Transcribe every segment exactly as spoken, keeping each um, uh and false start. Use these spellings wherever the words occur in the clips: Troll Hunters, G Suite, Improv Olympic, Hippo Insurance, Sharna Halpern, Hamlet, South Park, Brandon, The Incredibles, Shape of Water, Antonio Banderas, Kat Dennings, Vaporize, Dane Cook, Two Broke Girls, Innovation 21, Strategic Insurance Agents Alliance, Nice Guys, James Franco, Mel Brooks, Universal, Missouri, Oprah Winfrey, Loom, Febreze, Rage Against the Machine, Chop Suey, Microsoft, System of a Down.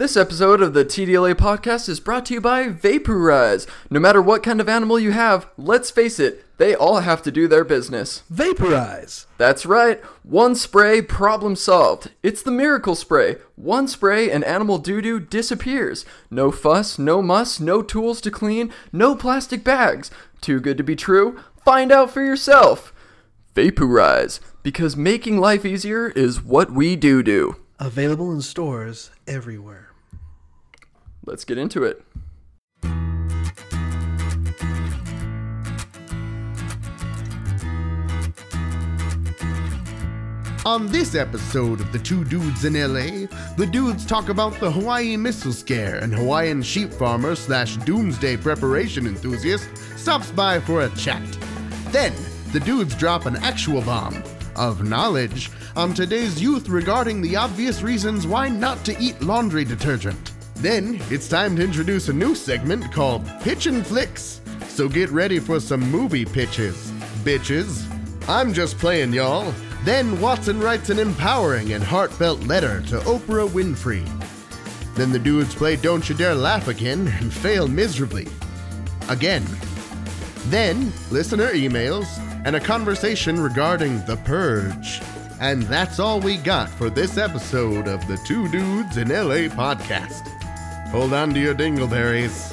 This episode of the T D L A podcast is brought to you by Vaporize. No matter what kind of animal you have, let's face it, they all have to do their business. Vaporize. That's right. One spray, problem solved. It's the miracle spray. One spray and animal doo-doo disappears. No fuss, no muss, no tools to clean, no plastic bags. Too good to be true? Find out for yourself. Vaporize. Because making life easier is what we do-do. Available in stores everywhere. Let's get into it. On this episode of The Two Dudes in L A, the dudes talk about the Hawaii Missile Scare, and Hawaiian sheep farmer slash doomsday preparation enthusiast stops by for a chat. Then, the dudes drop an actual bomb of knowledge on today's youth regarding the obvious reasons why not to eat laundry detergent. Then, it's time to introduce a new segment called Pitchin' Flicks. So get ready for some movie pitches, bitches. I'm just playing, y'all. Then Watson writes an empowering and heartfelt letter to Oprah Winfrey. Then the dudes play Don't You Dare Laugh Again and fail miserably. Again. Then, listener emails and a conversation regarding The Purge. And that's all we got for this episode of the Two Dudes in L A podcast. Hold on to your dingleberries.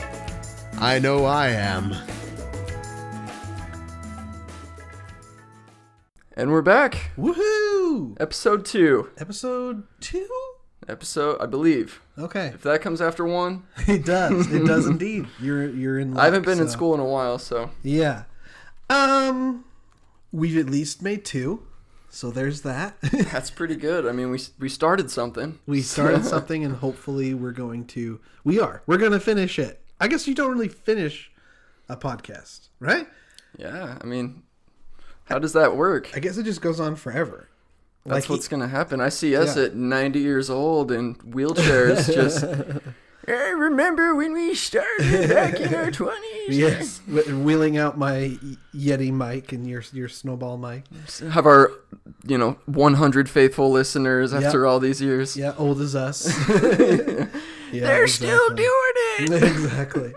I know I am. And we're back. Woohoo! Episode two. Episode two? Episode, I believe. Okay. If that comes after one. It does. It does indeed. You're you're in luck. I haven't been so. in school in a while, so. Yeah. Um, we've at least made two. So there's that. That's pretty good. I mean, we we started something. We started something, and hopefully we're going to... We are. We're going to finish it. I guess you don't really finish a podcast, right? Yeah. I mean, how does that work? I guess it just goes on forever. That's like what's going to happen. I see us yeah. at ninety years old in wheelchairs just... I remember when we started back in our twenties. Yes, wheeling out my Yeti mic and your your snowball mic. Have our, you know, one hundred faithful listeners yep. after all these years. Yeah, old as us. yeah, They're exactly. still doing it. Exactly.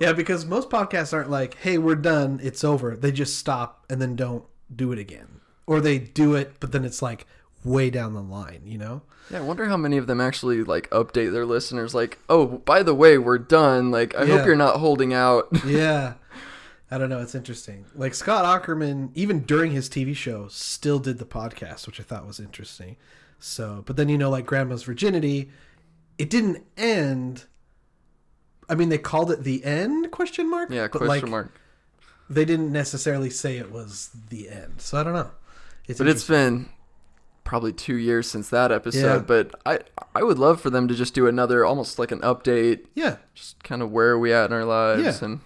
Yeah, because most podcasts aren't like, hey, we're done, it's over. They just stop and then don't do it again. Or they do it, but then it's like way down the line, you know? Yeah, I wonder how many of them actually, like, update their listeners, like, oh, by the way, we're done. Like, I yeah. hope you're not holding out. Yeah. I don't know. It's interesting. Like, Scott Aukerman, even during his T V show, still did the podcast, which I thought was interesting. So, but then, you know, like, Grandma's Virginity, it didn't end. I mean, they called it the end, question mark? Yeah, question like, mark. They didn't necessarily say it was the end. So, I don't know. It's but it's been... probably two years since that episode, yeah. but I I would love for them to just do another, almost like an update. Yeah. Just kind of where are we at in our lives. Yeah. And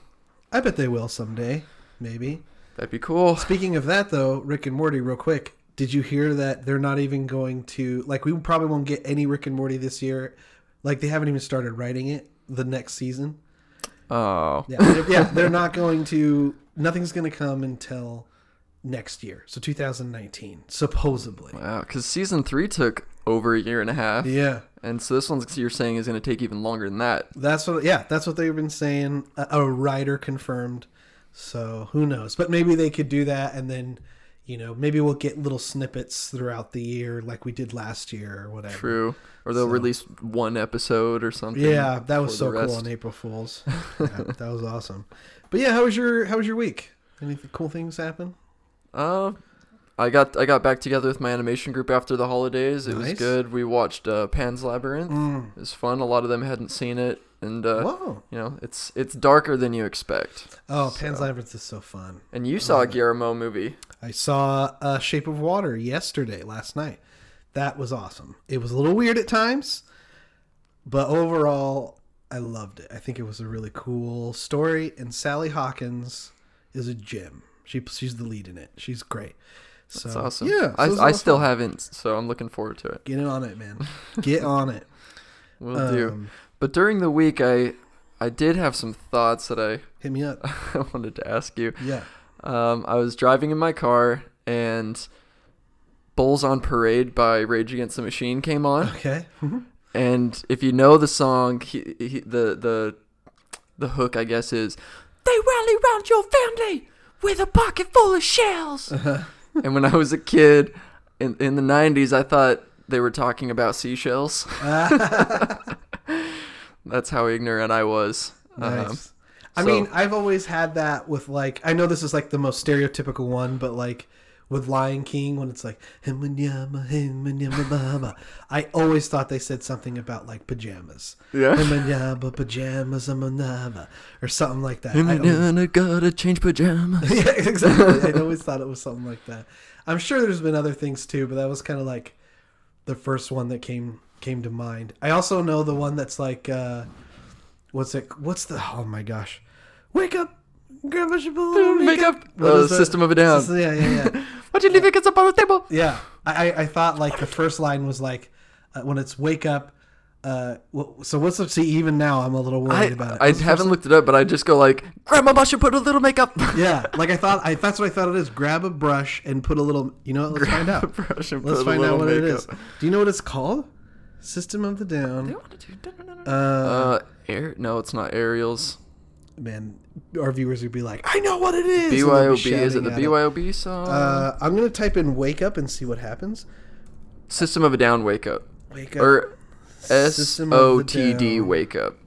I bet they will someday, maybe. That'd be cool. Speaking of that, though, Rick and Morty, real quick, did you hear that they're not even going to, like, we probably won't get any Rick and Morty this year. Like, they haven't even started writing it the next season. Oh. Yeah, they're, yeah, they're not going to, nothing's going to come until... next year, so two thousand nineteen, supposedly. Wow, because season three took over a year and a half. Yeah, and so this one's you're saying is going to take even longer than that. That's what, yeah, that's what they've been saying. A, a writer confirmed, so who knows? But maybe they could do that, and then you know maybe we'll get little snippets throughout the year, like we did last year or whatever. True, or they'll so. release one episode or something. Yeah, that was so cool on April Fools. Yeah, that was awesome. But yeah, how was your how was your week? Any cool things happen? Uh, I got I got back together with my animation group after the holidays. It nice. was good. We watched uh, Pan's Labyrinth. Mm. It was fun. A lot of them hadn't seen it, and uh, Whoa. you know it's it's darker than you expect. Oh, so. Pan's Labyrinth is so fun. And you I saw a Guillermo movie. I saw uh, Shape of Water yesterday, last night. That was awesome. It was a little weird at times, but overall, I loved it. I think it was a really cool story, and Sally Hawkins is a gem. She she's the lead in it. She's great. So, that's awesome. Yeah, so I I still fun. haven't, so I'm looking forward to it. Get on it, man. Get on it. Will um, do. But during the week, I I did have some thoughts that I hit me up. I wanted to ask you. Yeah. Um, I was driving in my car and Bulls on Parade by Rage Against the Machine came on. Okay. And if you know the song, he, he, the the the hook, I guess, is they rally round your family with a pocket full of shells. Uh-huh. And when I was a kid in in the nineties, I thought they were talking about seashells. That's how ignorant I was. Nice. Um, so. I mean, I've always had that with, like, I know this is like the most stereotypical one, but like with Lion King, when it's like, I always thought they said something about like pajamas. Yeah. Pajamas or something like that. I gotta change pajamas. Yeah, exactly. I always thought it was something like that. I'm sure there's been other things too, but that was kind of like the first one that came came to mind. I also know the one that's like, uh, what's it? What's the? Oh my gosh! Wake up, grab a shampoo, make up. Uh, System of a Down. System, yeah, yeah, yeah. What you leave it up on the table? Yeah, I, I thought like the first line was like, uh, when it's wake up. Uh, so what's up? See, even now I'm a little worried I, about it. I what's haven't looked it up, but I just go like, grab a brush and put a little makeup. Yeah, like I thought. I that's what I thought it is. Grab a brush and put a little. You know what? Let's grab find out. A brush and Let's put find a out what makeup. It is. Do you know what it's called? System of the Down. They want to do. Uh. uh Air? No, it's not Aerials. Man, our viewers would be like, I know what it is! B Y O B, is it the B Y O B song? Uh, I'm going to type in Wake Up and see what happens. System of a Down, Wake Up. Wake Up. Or S O T D, Wake Up.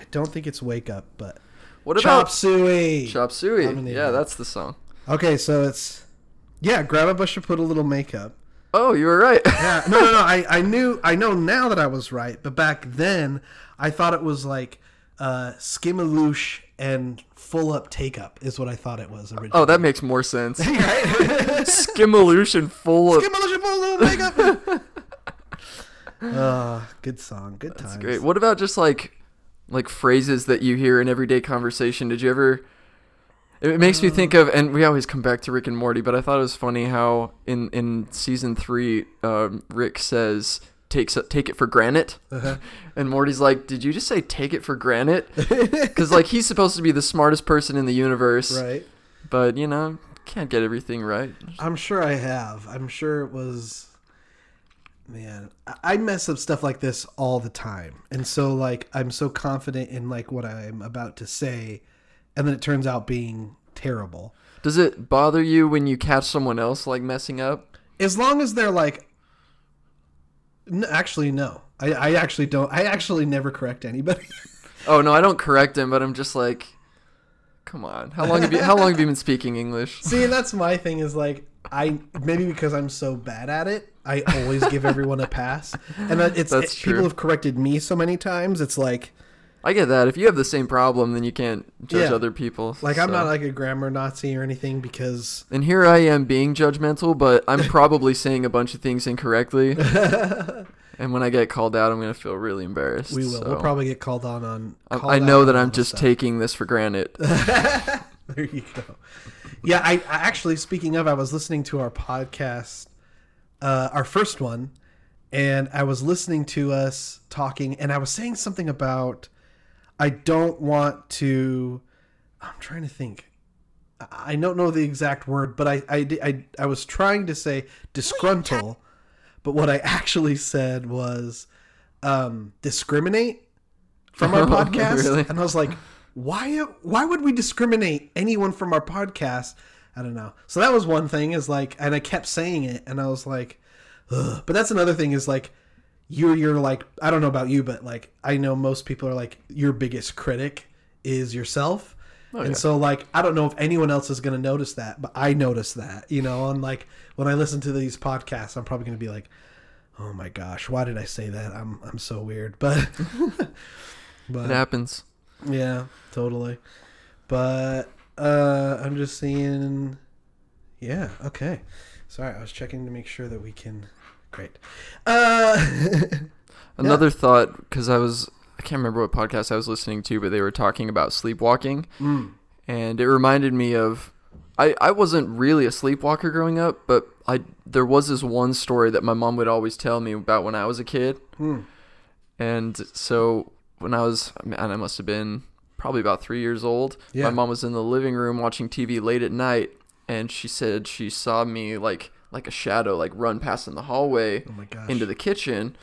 I don't think it's Wake Up, but... What about... Chop Suey! Chop Suey, yeah, that's the song. Okay, so it's... Yeah, grab a bush and put a little makeup. Oh, you were right. Yeah, no, no, no. I, I knew, I know now that I was right, but back then I thought it was like uh, skimaloosh and full up take up is what I thought it was originally. Oh, that makes more sense. Right? Skimaloosh and full up. Skimaloosh and full up make up. Oh, good song, good times. That's great. What about just like like phrases that you hear in everyday conversation? Did you ever? It makes me think of, and we always come back to Rick and Morty, but I thought it was funny how in, in season three, um, Rick says, Takes, take it for granted. Uh-huh. And Morty's like, did you just say take it for granted? Because like, he's supposed to be the smartest person in the universe. Right. But, you know, can't get everything right. I'm sure I have. I'm sure it was... Man, I mess up stuff like this all the time. And so, like, I'm so confident in, like, what I'm about to say... And then it turns out being terrible. Does it bother you when you catch someone else, like, messing up? As long as they're like... No, actually, no. I, I actually don't. I actually never correct anybody. Oh, no, I don't correct them, but I'm just like, come on. How long have you, how long have you been speaking English? See, that's my thing is, like, I maybe because I'm so bad at it, I always give everyone a pass. And it's that's it, true. People have corrected me so many times, it's like... I get that. If you have the same problem, then you can't judge yeah. other people. Like, so. I'm not like a grammar Nazi or anything because... And here I am being judgmental, but I'm probably saying a bunch of things incorrectly. And when I get called out, I'm going to feel really embarrassed. We will. So. We'll probably get called on on... Called I know that I'm just stuff. Taking this for granted. There you go. Yeah, I, I actually, speaking of, I was listening to our podcast, uh, our first one, and I was listening to us talking, and I was saying something about... I don't want to, I'm trying to think, I don't know the exact word, but I I, I, I was trying to say disgruntle, but what I actually said was um, discriminate from our podcast. Really? And I was like, why why would we discriminate anyone from our podcast? I don't know. So that was one thing is like, and I kept saying it and I was like, ugh. But that's another thing is like, You're, you're like, I don't know about you, but like, I know most people are like, your biggest critic is yourself. Oh, yeah. And so like, I don't know if anyone else is going to notice that, but I notice that, you know, and like, when I listen to these podcasts, I'm probably going to be like, oh my gosh, why did I say that? I'm, I'm so weird, but, but it happens. Yeah, totally. But, uh, I'm just seeing. Yeah. Okay. Sorry. I was checking to make sure that we can. Great. Uh, Another yeah. thought, because I was, I can't remember what podcast I was listening to, but they were talking about sleepwalking. Mm. And it reminded me of, I, I wasn't really a sleepwalker growing up, but I there was this one story that my mom would always tell me about when I was a kid. Mm. And so when I was, and I must have been probably about three years old, yeah. my mom was in the living room watching T V late at night, and she said she saw me like, like a shadow, like run past in the hallway oh my gosh. Into the kitchen.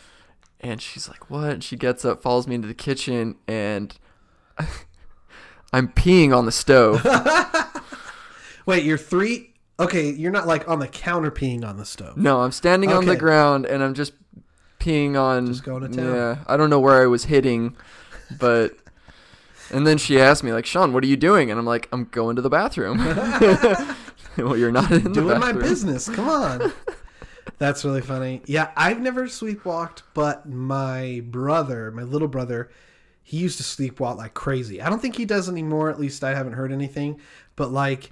And she's like, what? And she gets up, follows me into the kitchen, and I'm peeing on the stove. Wait, you're three? Okay, you're not like on the counter peeing on the stove. No, I'm standing okay. on the ground, and I'm just peeing on. Just going to town. Yeah, I don't know where I was hitting, but. And then she asked me, like, Sean, what are you doing? And I'm like, I'm going to the bathroom. Well, you're not in the doing bathroom. Doing my business. Come on. That's really funny. Yeah, I've never sleepwalked, but my brother, my little brother, he used to sleepwalk like crazy. I don't think he does anymore. At least I haven't heard anything. But like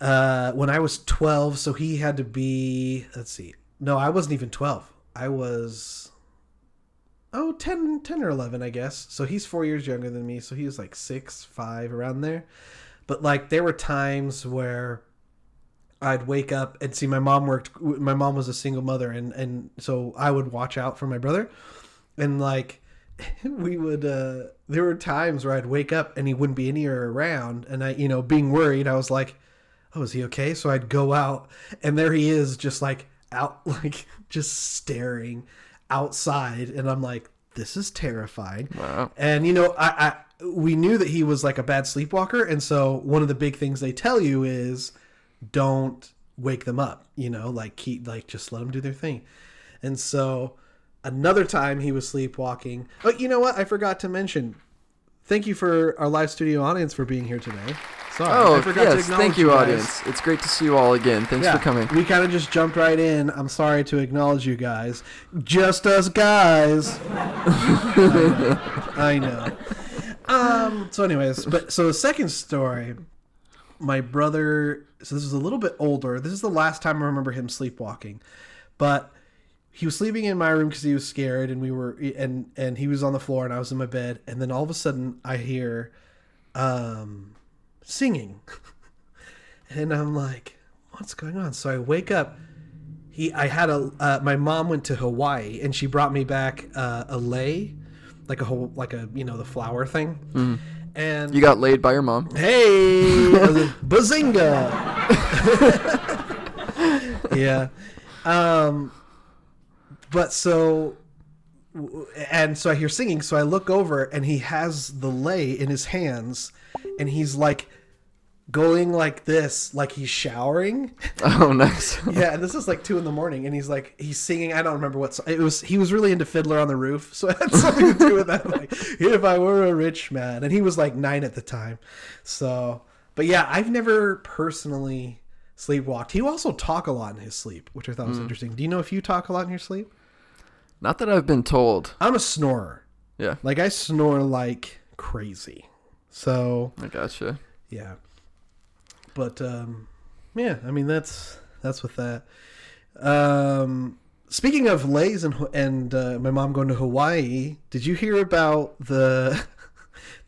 uh, when I was twelve, so he had to be, let's see. No, I wasn't even twelve. I was, oh, ten, ten or eleven, I guess. So he's four years younger than me. So he was like six, five, around there. But like there were times where I'd wake up and see my mom worked. My mom was a single mother. And, and so I would watch out for my brother. And like we would, uh, there were times where I'd wake up and he wouldn't be anywhere around. And I, you know, being worried, I was like, oh, is he okay? So I'd go out and there he is just like out, like just staring outside. And I'm like, this is terrifying. Wow. And you know, I, I, we knew that he was like a bad sleepwalker. And so one of the big things they tell you is, don't wake them up, you know, like keep, like just let them do their thing. And so another time he was sleepwalking. Oh, you know what? I forgot to mention. Thank you for our live studio audience for being here today. Sorry, oh, I forgot yes, to acknowledge thank you, you audience. It's great to see you all again. Thanks yeah, for coming. We kind of just jumped right in. I'm sorry to acknowledge you guys. Just us guys. I know. I know. Um. So, anyways, but so the second story. My brother, so this is a little bit older. This is the last time I remember him sleepwalking, but he was sleeping in my room because he was scared, and we were, and and he was on the floor, and I was in my bed, and then all of a sudden I hear, um, singing, and I'm like, what's going on? So I wake up. He, I had a, uh, my mom went to Hawaii, and she brought me back uh, a lei, like a whole, like a you know the flower thing. Mm. And you got laid by your mom. Hey, bazinga! Yeah, um, but so and so I hear singing. So I look over, and he has the lei in his hands, and he's like going like this, like he's showering. Oh, nice. Yeah, and this is like two in the morning, and he's like he's singing. I don't remember what song. It was. He was really into Fiddler on the Roof, so it had something to do with that. Like, if I were a rich man, and he was like nine at the time. So, but yeah, I've never personally sleepwalked. He also talked a lot in his sleep, which I thought was mm. interesting. Do you know if you talk a lot in your sleep? Not that I've been told. I'm a snorer. Yeah, like I snore like crazy. So I gotcha. Yeah. But, um, yeah, I mean, that's that's with that. Um, speaking of leis and and uh, my mom going to Hawaii, did you hear about the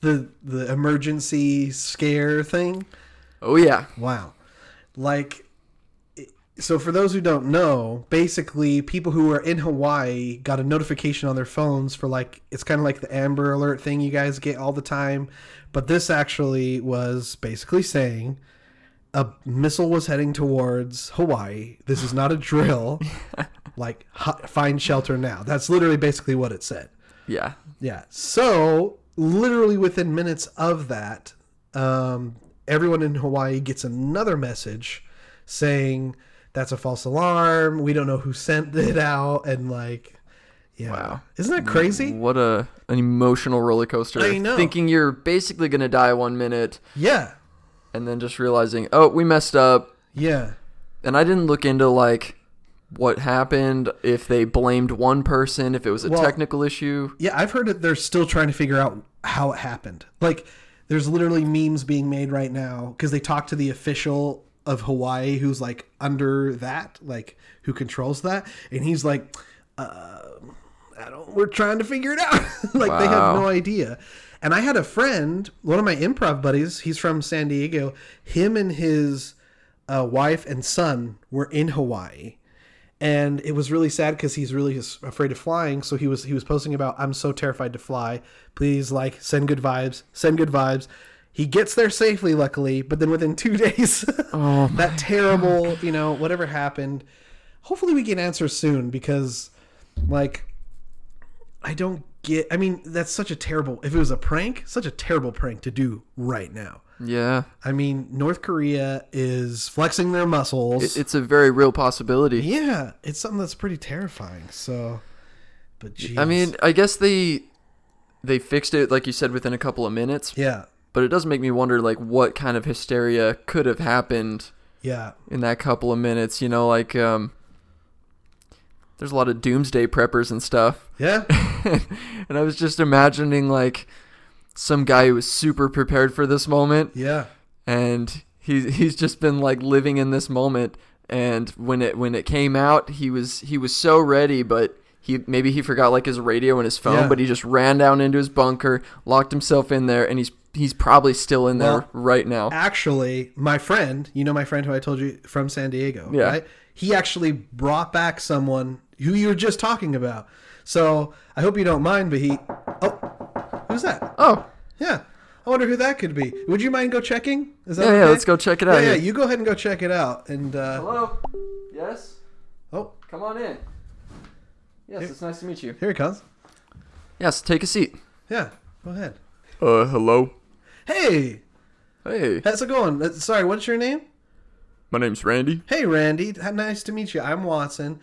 the the emergency scare thing? Oh, yeah. Wow. Like, so for those who don't know, basically people who are in Hawaii got a notification on their phones for like, it's kind of like the Amber Alert thing you guys get all the time. But this actually was basically saying, a missile was heading towards Hawaii. This is not a drill. Like, find shelter now. That's literally basically what it said. Yeah. Yeah. So, literally within minutes of that, um, everyone in Hawaii gets another message saying, that's a false alarm. We don't know who sent it out. And, like, yeah. Wow. Isn't that crazy? What a an emotional roller coaster. I know. Thinking you're basically going to die one minute. Yeah. And then just realizing, oh, we messed up. Yeah. And I didn't look into, like, what happened, if they blamed one person, if it was a well, technical issue. Yeah, I've heard that they're still trying to figure out how it happened. Like, there's literally memes being made right now because they talked to the official of Hawaii who's, like, under that, like, who controls that. And he's like, uh, I don't, we're trying to figure it out. Like, wow. They have no idea. And I had a friend, one of my improv buddies, he's from San Diego. Him and his uh, wife and son were in Hawaii. And it was really sad because he's really afraid of flying. So he was he was posting about, I'm so terrified to fly. Please, like, send good vibes. Send good vibes. He gets there safely, luckily. But then within two days, oh that terrible, God. You know, whatever happened. Hopefully we get answers soon because, like, I don't get, I mean, that's such a terrible, if it was a prank, such a terrible prank to do right now. Yeah. I mean, North Korea is flexing their muscles. It's a very real possibility. Yeah. It's something that's pretty terrifying. So, but geez. I mean, I guess they, they fixed it, like you said, within a couple of minutes. Yeah. But it does make me wonder, like, what kind of hysteria could have happened. Yeah. In that couple of minutes, you know, like, um, there's a lot of doomsday preppers and stuff. Yeah. And I was just imagining, like, some guy who was super prepared for this moment. Yeah. And he's he's just been like living in this moment, and when it when it came out, he was he was so ready, but he maybe he forgot like his radio and his phone, yeah. but he just ran down into his bunker, locked himself in there, and he's he's probably still in there well, right now. Actually, my friend, you know my friend who I told you from San Diego, yeah. right? He actually brought back someone who you were just talking about. So, I hope you don't mind, but he Oh, who's that? Oh. Yeah. I wonder who that could be. Would you mind go checking? Is that yeah, okay? yeah, let's go check it out. Yeah, yeah, you go ahead and go check it out. And uh, hello? Yes? Oh. Come on in. Yes, here. It's nice to meet you. Here he comes. Yes, take a seat. Yeah, go ahead. Uh, hello? Hey! Hey. How's it going? Sorry, what's your name? My name's Randy. Hey, Randy. Nice to meet you. I'm Watson.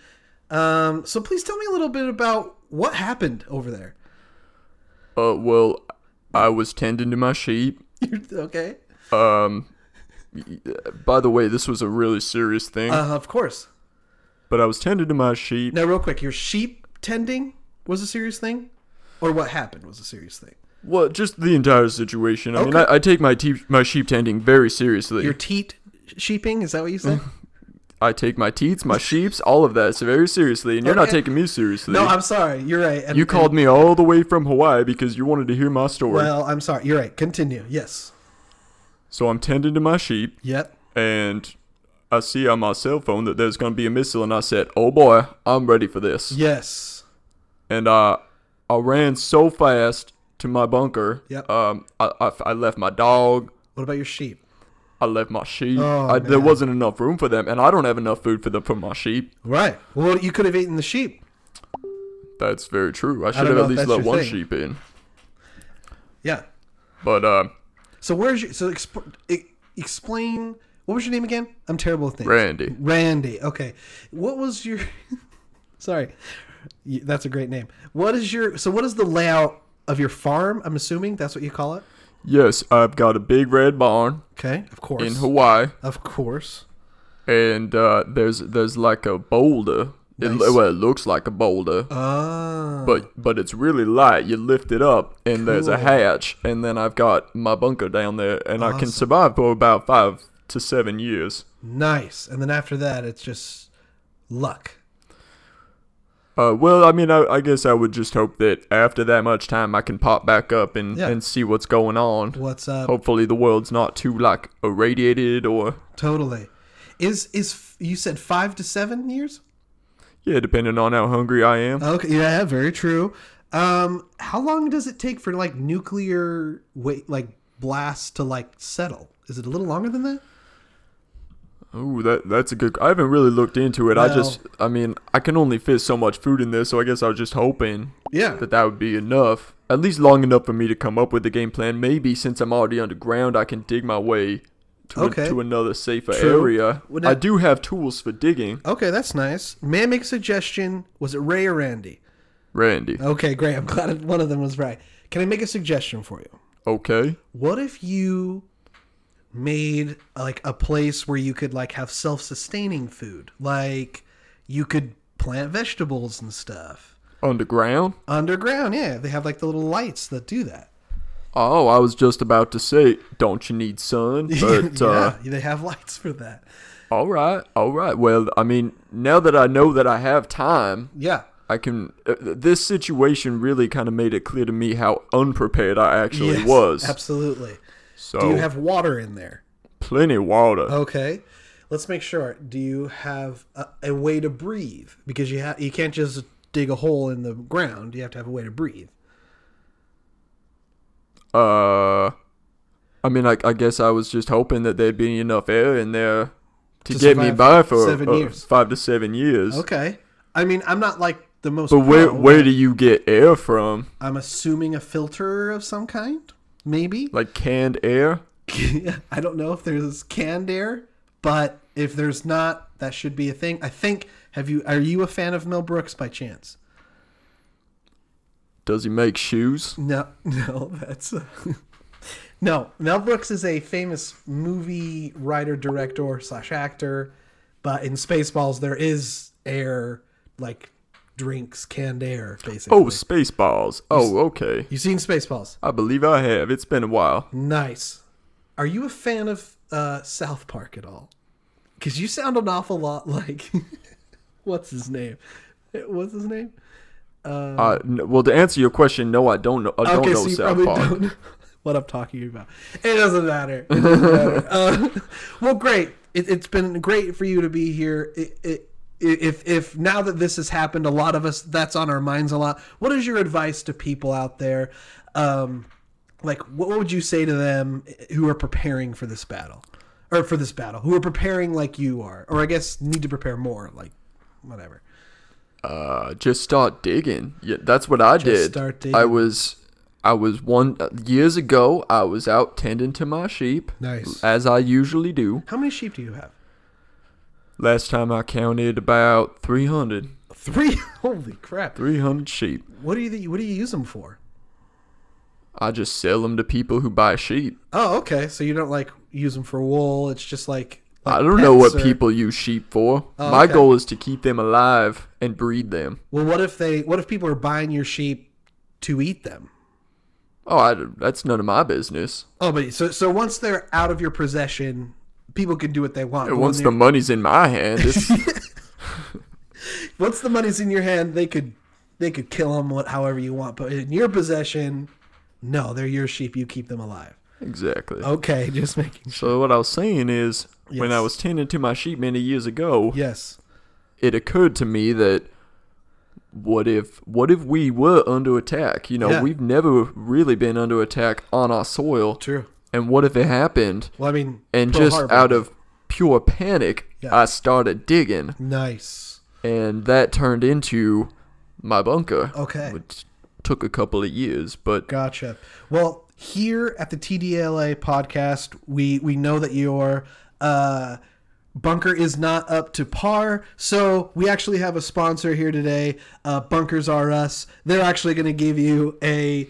Um, so please tell me a little bit about what happened over there. Uh, well, I was tending to my sheep. Okay. Um, by the way, this was a really serious thing. Uh, of course. But I was tending to my sheep. Now, real quick, your sheep tending was a serious thing? Or what happened was a serious thing? Well, just the entire situation. I okay. mean, I, I take my te- my sheep tending very seriously. Your teat sheeping? Is that what you said? I take my teats, my sheeps, all of that so very seriously, and you're okay. not taking me seriously. No, I'm sorry. You're right. And, you called and, me all the way from Hawaii because you wanted to hear my story. Well, I'm sorry. You're right. Continue. Yes. So I'm tending to my sheep. Yep. And I see on my cell phone that there's going to be a missile, and I said, oh, boy, I'm ready for this. Yes. And I, I ran so fast to my bunker. Yep. Um, I, I, I left my dog. What about your sheep? I left my sheep. Oh, I, there wasn't enough room for them, and I don't have enough food for them for my sheep. Right. Well, you could have eaten the sheep. That's very true. I should I have at least let one thing. sheep in. Yeah. But um. So where's your so exp- explain what was your name again? I'm terrible at things. Randy. Randy. Okay. What was your? Sorry, that's a great name. What is your? So what is the layout of your farm? I'm assuming that's what you call it. Yes, I've got a big red barn. Okay, of course. In Hawaii. Of course. And uh, there's there's like a boulder. Nice. It, well, it looks like a boulder. Oh. But, but it's really light. You lift it up, and cool. there's a hatch. And then I've got my bunker down there, and awesome. I can survive for about five to seven years. Nice. And then after that, it's just luck. Uh, well, I mean, I, I guess I would just hope that after that much time, I can pop back up and, yeah. and see what's going on. What's up? Hopefully, the world's not too like irradiated or totally. Is is you said five to seven years? Yeah, depending on how hungry I am. Okay, yeah, very true. Um, how long does it take for like nuclear weight like blasts to like settle? Is it a little longer than that? Oh, that that's a good... I haven't really looked into it. Well, I just... I mean, I can only fit so much food in there, so I guess I was just hoping yeah. that that would be enough. At least long enough for me to come up with a game plan. Maybe since I'm already underground, I can dig my way to, okay. a, to another safer True. area. Well, now, I do have tools for digging. Okay, that's nice. May I make a suggestion? Was it Ray or Randy? Randy. Okay, great. I'm glad one of them was right. Can I make a suggestion for you? Okay. What if you... made like a place where you could like have self-sustaining food, like you could plant vegetables and stuff underground underground? Yeah, they have like the little lights that do that. Oh, I was just about to say, don't you need sun? But yeah, uh, they have lights for that. All right all right, well, I mean, now that I know that I have time, yeah, I can. Uh, this situation really kind of made it clear to me how unprepared I actually yes, was. Absolutely. So, do you have water in there? Plenty of water. Okay. Let's make sure. Do you have a, a way to breathe? Because you ha- you can't just dig a hole in the ground. You have to have a way to breathe. Uh, I mean, I, I guess I was just hoping that there'd be enough air in there to, to get me by for seven years. Uh, five to seven years. Okay. I mean, I'm not like the most. But where problem. where do you get air from? I'm assuming a filter of some kind, maybe. Like canned air? I don't know if there's canned air, but if there's not, that should be a thing. I think. Have you? Are you a fan of Mel Brooks by chance? Does he make shoes? No, no, that's uh, no. Mel Brooks is a famous movie writer, director slash actor, but in Spaceballs there is air, like drinks, canned air, basically. Oh, Spaceballs. Oh, okay. You seen Spaceballs? I believe I have. It's been a while. Nice. Are you a fan of uh, South Park at all? Because you sound an awful lot like what's his name? What's his name? Um, uh, no, well, to answer your question, no, I don't know. I don't okay, know so you South Park. Don't know what I'm talking about. It doesn't matter. It doesn't matter. Uh, well, great. It, it's been great for you to be here. It, it, if if now that this has happened, a lot of us, that's on our minds a lot. What is your advice to people out there? Um, like, what would you say to them who are preparing for this battle, or for this battle, who are preparing like you are, or I guess need to prepare more, like whatever. Uh, just start digging. Yeah, that's what I just did. Start digging. I was, I was one years ago. I was out tending to my sheep, nice, as I usually do. How many sheep do you have? Last time I counted, about three hundred. Three? Holy crap! Three hundred sheep. What do you What do you use them for? I just sell them to people who buy sheep. Oh, okay. So you don't like use them for wool. It's just like. Like I don't know what or... people use sheep for. Oh, My okay. goal is to keep them alive and breed them. Well, what if they? What if people are buying your sheep to eat them? Oh, I, that's none of my business. Oh, but so so once they're out of your possession, people can do what they want. Yeah, once the money's in my hand, it's... once the money's in your hand, they could they could kill them what, however you want. But in your possession, no, they're your sheep. You keep them alive. Exactly. Okay, just making sure. So what I was saying is, yes, when I was tending to my sheep many years ago, yes, it occurred to me that what if what if we were under attack? You know, yeah, we've never really been under attack on our soil. True. And what if it happened? Well, I mean, and Pearl just Harbor. Out of pure panic, yeah, I started digging. Nice. And that turned into my bunker. Okay. Which took a couple of years, but gotcha. Well, here at the T D L A podcast, we, we know that your uh, bunker is not up to par. So we actually have a sponsor here today. Uh, Bunkers Are Us. They're actually going to give you a,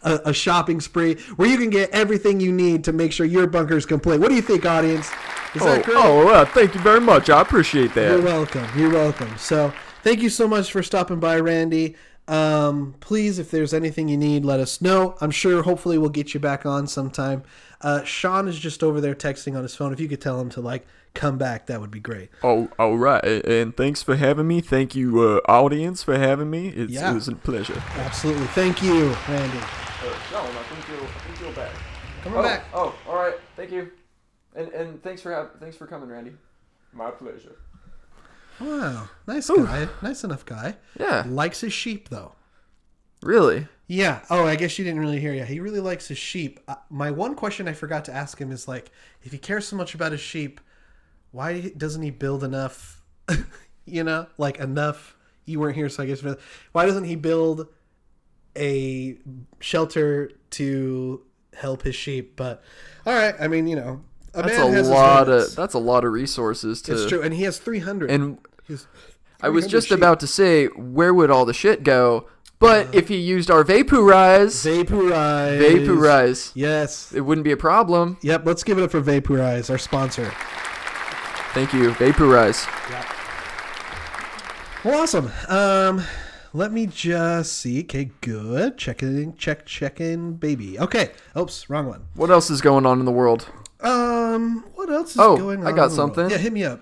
a a shopping spree where you can get everything you need to make sure your bunker is complete. What do you think, audience? Is oh, that great? Oh, uh, thank you very much. I appreciate that. You're welcome. You're welcome. So thank you so much for stopping by, Randy. Um, please, if there's anything you need, let us know. I'm sure, hopefully, we'll get you back on sometime. Uh, Sean is just over there texting on his phone. If you could tell him to, like, come back, that would be great. Oh, all right. And thanks for having me. Thank you, uh, audience, for having me. It's, yeah. It was a pleasure. Absolutely. Thank you, Randy. Uh, no, I think you're, I think you're back. Come on oh, back. Oh, all right. Thank you. And and thanks for having, thanks for coming, Randy. My pleasure. Wow, nice guy. Ooh. Nice enough guy. Yeah. Likes his sheep, though. Really? Yeah. Oh, I guess you didn't really hear. Yeah, he really likes his sheep. Uh, my one question I forgot to ask him is, like, if he cares so much about his sheep, why doesn't he build enough, you know, like enough? You weren't here, so I guess. Why doesn't he build a shelter to help his sheep? But, all right, I mean, you know. A that's a lot of that's a lot of resources to. It's true, and he has three hundred. And has three hundred I was just sheep. about to say, where would all the shit go? But uh, if he used our Vaporize, Vaporize, Vaporize, yes, it wouldn't be a problem. Yep, let's give it up for Vaporize, our sponsor. Thank you, Vaporize. Yep. Well, awesome. Um, let me just see. Okay, good. Check in, check, check in, baby. Okay. Oops, wrong one. What else is going on in the world? Um, what else is oh, going on? Oh, I got something. Yeah, hit me up.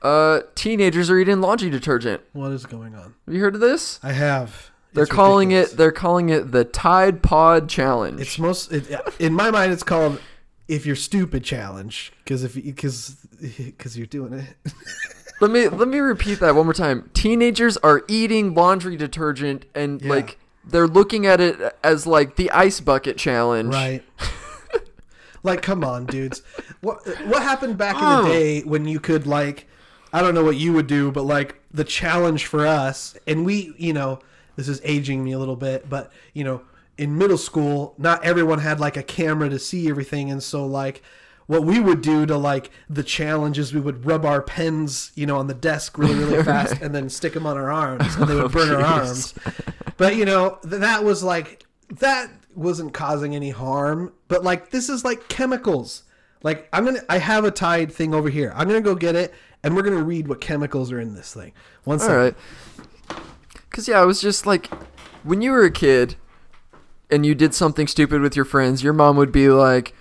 Uh, teenagers are eating laundry detergent. What is going on? Have you heard of this? I have. They're it's calling ridiculous. it. They're calling it the Tide Pod Challenge. It's most. It, in my mind, it's called "If You're Stupid Challenge" because if because because you're doing it. let me let me repeat that one more time. Teenagers are eating laundry detergent and yeah. like they're looking at it as like the Ice Bucket Challenge. Right. Like, come on, dudes. What what happened back in the day when you could, like, I don't know what you would do, but, like, the challenge for us, and we, you know, this is aging me a little bit, but, you know, in middle school, not everyone had like a camera to see everything. And so like what we would do to like the challenge is we would rub our pens, you know, on the desk really, really fast and then stick them on our arms, and they would burn oh, our arms. But, you know, that was like, that wasn't causing any harm, but like, this is like chemicals. Like I'm going to, I have a Tide thing over here. I'm going to go get it. And we're going to read what chemicals are in this thing. One second. All right. Because, yeah, I was just like, when you were a kid and you did something stupid with your friends, your mom would be like,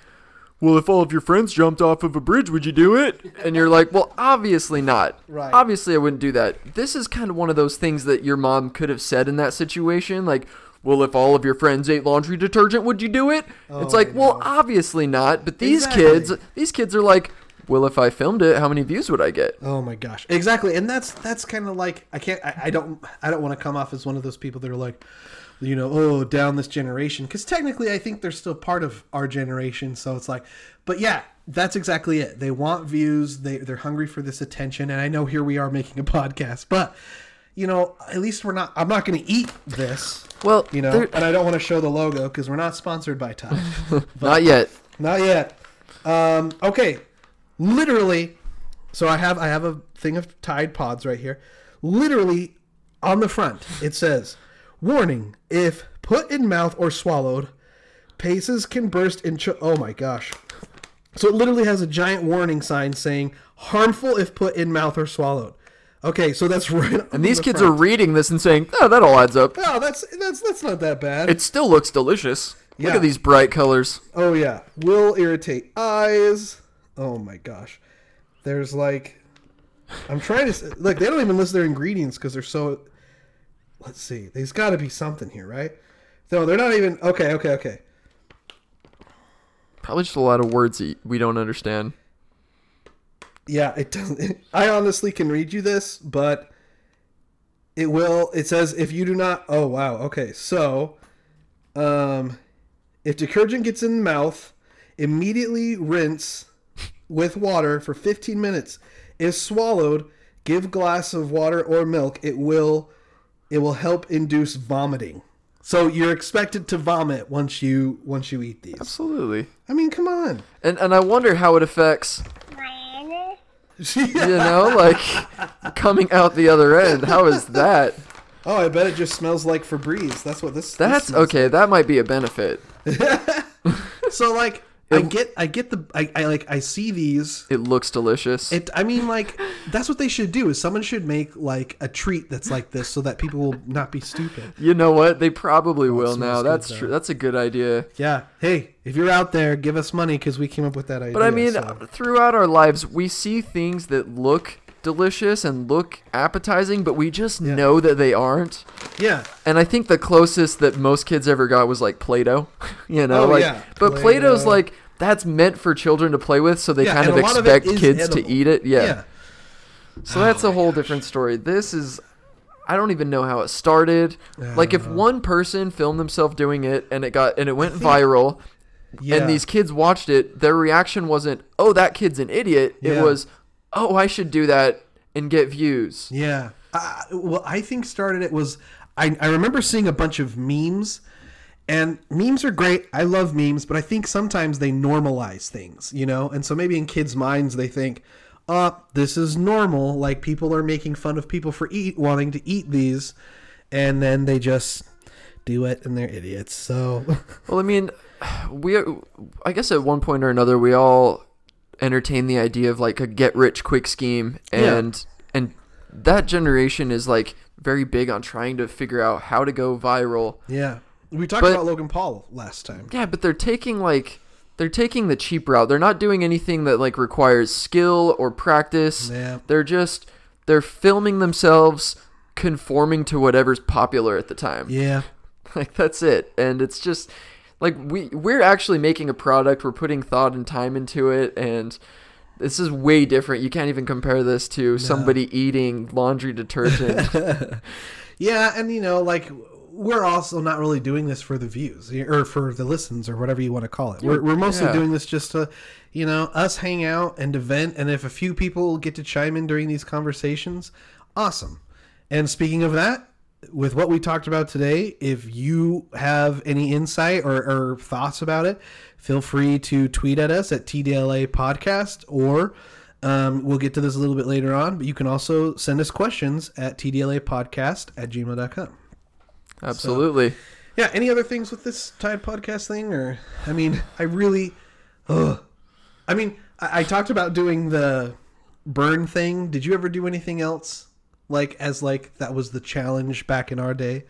well, if all of your friends jumped off of a bridge, would you do it? And you're like, well, obviously not. Right. Obviously, I wouldn't do that. This is kind of one of those things that your mom could have said in that situation. Like, well, if all of your friends ate laundry detergent, would you do it? Oh, it's like, well, obviously not. But these exactly. kids, these kids are like, well, if I filmed it, how many views would I get? Oh my gosh, exactly, and that's that's kind of like I can't, I, I don't, I don't want to come off as one of those people that are like, you know, oh, down this generation, because technically I think they're still part of our generation, so it's like, but yeah, that's exactly it. They want views, they they're hungry for this attention, and I know here we are making a podcast, but you know, at least we're not, I'm not going to eat this. Well, you know, and I don't want to show the logo because we're not sponsored by Tide. Not yet. Not yet. Um, okay. Literally, so I have I have a thing of Tide Pods right here. Literally, on the front, it says, warning, if put in mouth or swallowed, paces can burst in... Ch- oh my gosh. So it literally has a giant warning sign saying, harmful if put in mouth or swallowed. Okay, so that's right. And these the kids front. Are reading this and saying, oh, that all adds up. Oh, that's, that's, that's not that bad. It still looks delicious. Yeah. Look at these bright colors. Oh yeah. Will irritate eyes... Oh my gosh. There's like, I'm trying to, look, they don't even list their ingredients because they're so, let's see, there's got to be something here, right? No, they're not even, okay, okay, okay. Probably just a lot of words that we don't understand. Yeah, it doesn't, I honestly can read you this, but it will, it says if you do not, oh wow, okay, so, um, if detergent gets in the mouth, immediately rinse with water for fifteen minutes. If swallowed, give glass of water or milk. It will, it will help induce vomiting. So you're expected to vomit once you once you eat these. Absolutely. I mean, come on. And and I wonder how it affects. You know, like coming out the other end. How is that? Oh, I bet it just smells like Febreze. That's what this. That's this okay. Like. That might be a benefit. So like. I get, I get the, I, I like, I see these. It looks delicious. It, I mean, like, that's what they should do. Is someone should make like a treat that's like this, so that people will not be stupid. You know what? They probably oh, will now. That's true. That's a good idea. Yeah. Hey, if you're out there, give us money because we came up with that idea. But I mean, so. Throughout our lives, we see things that look delicious and look appetizing, but we just yeah. know that they aren't. Yeah. And I think the closest that most kids ever got was like Play-Doh. You know, oh, like, yeah. But Play-Doh. Play-Doh's like. That's meant for children to play with, so they yeah, kind of expect of kids edible. To eat it. Yeah. yeah. So oh that's a whole gosh. different story. This is, I don't even know how it started. Uh, like if one person filmed themselves doing it and it got and it went think, viral, yeah. and these kids watched it, their reaction wasn't, "Oh, that kid's an idiot." Yeah. It was, "Oh, I should do that and get views." Yeah. Uh, well, I think started it was I, I remember seeing a bunch of memes. And memes are great. I love memes, but I think sometimes they normalize things, you know? And so maybe in kids' minds, they think, uh, this is normal. Like, people are making fun of people for eat wanting to eat these. And then they just do it, and they're idiots. So, well, I mean, we, I guess at one point or another, we all entertain the idea of, like, a get-rich-quick scheme. And yeah. and that generation is, like, very big on trying to figure out how to go viral. Yeah. We talked but, about Logan Paul last time. Yeah, but they're taking like they're taking the cheap route. They're not doing anything that like requires skill or practice. Yeah. They're just they're filming themselves conforming to whatever's popular at the time. Yeah. Like that's it. And it's just like we we're actually making a product. We're putting thought and time into it, and this is way different. You can't even compare this to no. somebody eating laundry detergent. Yeah, and you know like we're also not really doing this for the views or for the listens or whatever you want to call it. We're, we're mostly yeah. doing this just to, you know, us hang out and to vent. And if a few people get to chime in during these conversations, Awesome. And speaking of that, with what we talked about today, if you have any insight or, or thoughts about it, feel free to tweet at us at T D L A Podcast, or um, we'll get to this a little bit later on, but you can also send us questions at T D L A podcast at gmail dot com. Absolutely. So, yeah, any other things with this Tide Podcast thing? Or I mean, I really... Ugh. I mean, I, I talked about doing the burn thing. Did you ever do anything else? Like, as like, that was the challenge back in our day?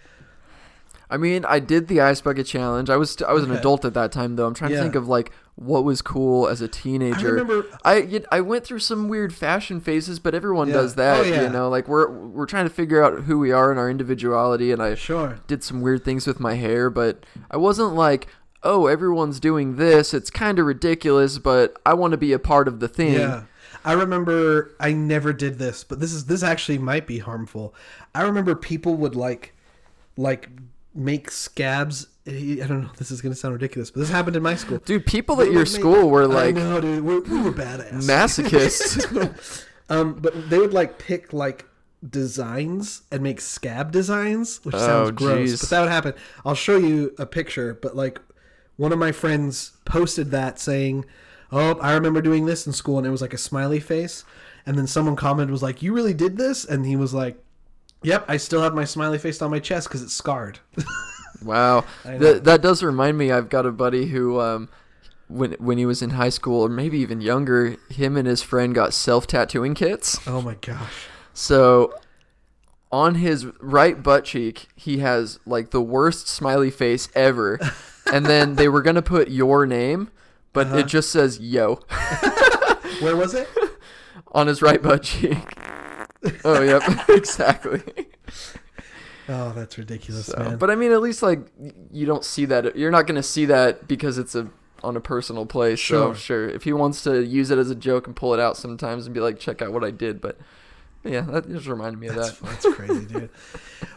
I mean, I did the Ice Bucket Challenge. I was st- I was okay. an adult at that time, though. I'm trying yeah. to think of, like, what was cool as a teenager. I remember... I, I went through some weird fashion phases, but everyone yeah. does that, oh, yeah. you know? Like, we're we're trying to figure out who we are and our individuality, and I sure. did some weird things with my hair, but I wasn't like, oh, everyone's doing this. It's kind of ridiculous, but I want to be a part of the thing. Yeah. I remember I never did this, but this is this actually might be harmful. I remember people would like like make scabs. I don't know. This is going to sound ridiculous, but this happened in my school. Dude, people they at your make, school were like, I know, dude, we're, we were badass masochists. um, but they would like pick like designs and make scab designs, which sounds oh, gross, geez. But that would happen. I'll show you a picture, but like one of my friends posted that saying, oh, I remember doing this in school, and it was like a smiley face. And then someone commented, was like, you really did this? And he was like, yep, I still have my smiley face on my chest because it's scarred. Wow. Th- that does remind me, I've got a buddy who, um, when when he was in high school, or maybe even younger, him and his friend got self-tattooing kits. Oh, my gosh. So on his right butt cheek, he has like the worst smiley face ever. And then they were going to put your name. But uh-huh. it just says, yo. Where was it? On his right butt cheek. Oh, yep. Exactly. Oh, that's ridiculous, so, man. But, I mean, at least, like, you don't see that. You're not going to see that because it's a on a personal place. Sure. So, sure. If he wants to use it as a joke and pull it out sometimes and be like, check out what I did. But, yeah, that just reminded me of that's, that. That's crazy, dude.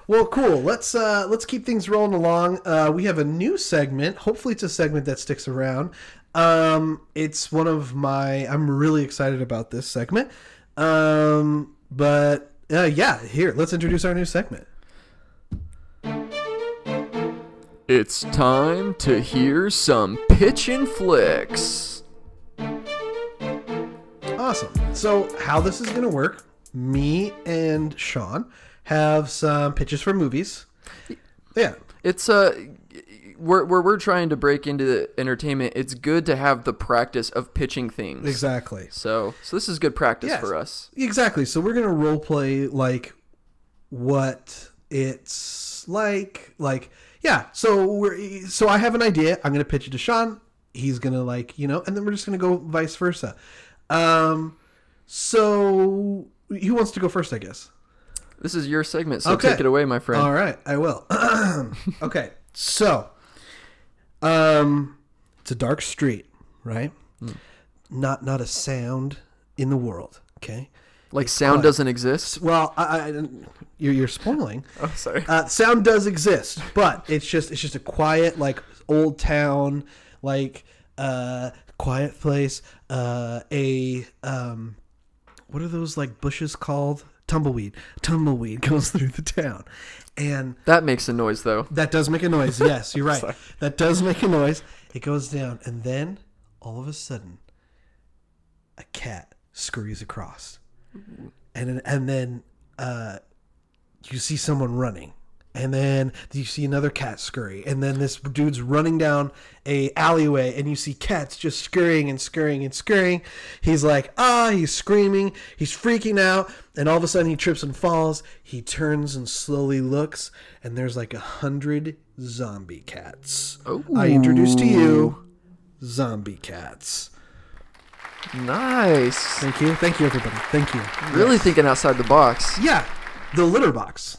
Well, cool. Let's uh, let's keep things rolling along. Uh, we have a new segment. Hopefully it's a segment that sticks around. Um, it's one of my, I'm really excited about this segment. Um, but, uh, yeah, here, let's introduce our new segment. It's time to hear some pitchin' flicks. Awesome. So how this is going to work, me and Sean have some pitches for movies. Yeah. It's, uh... Where, where we're trying to break into the entertainment, it's good to have the practice of pitching things. Exactly. So so this is good practice yes, for us. Exactly. So we're going to role play like what it's like. Like, yeah. So we're so I have an idea. I'm going to pitch it to Sean. He's going to like, you know, and then we're just going to go vice versa. Um, so who wants to go first, I guess? This is your segment, so okay. take it away, my friend. All right. I will. Okay. So... Um, it's a dark street, right? Mm. Not not a sound in the world, okay? Like it's sound quiet. Doesn't exist? Well, I, I, you're, you're spoiling. Oh, sorry. Uh, sound does exist, but it's just it's just a quiet, like, old town, like, uh, quiet place. Uh, a, um, what are those, like, bushes called? Tumbleweed. Tumbleweed goes through the town. And that makes a noise, though. That does make a noise. Yes, you're right. That does make a noise. It goes down. And then, all of a sudden, a cat scurries across. And, and then uh, you see someone running. And then you see another cat scurry. And then this dude's running down a alleyway. And you see cats just scurrying and scurrying and scurrying. He's like, ah, he's screaming. He's freaking out. And all of a sudden he trips and falls. He turns and slowly looks. And there's like a hundred zombie cats. Ooh. I introduce to you zombie cats. Nice. Thank you. Thank you, everybody. Thank you. Really yes. thinking outside the box. Yeah. The litter box.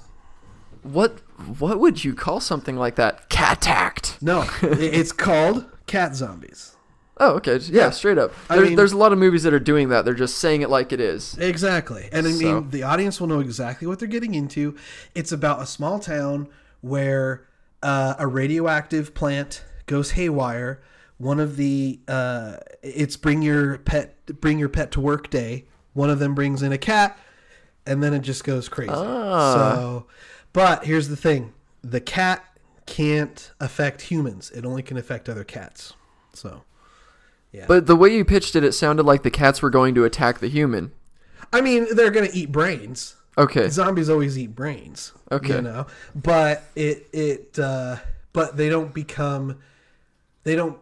What what would you call something like that? Cat-tacked. No, it's called cat zombies. Oh, okay. Yeah, yeah. Straight up. There, I mean, there's a lot of movies that are doing that. They're just saying it like it is. Exactly. And I mean, so. The audience will know exactly what they're getting into. It's about a small town where uh, a radioactive plant goes haywire. One of the uh, it's bring your pet bring your pet to work day. One of them brings in a cat. and then it just goes crazy. Ah. So, but here's the thing. The cat can't affect humans. It only can affect other cats. So, yeah. But the way you pitched it, it sounded like the cats were going to attack the human. I mean, they're going to eat brains. Okay. Zombies always eat brains. Okay. You know, but it it uh, but they don't become they don't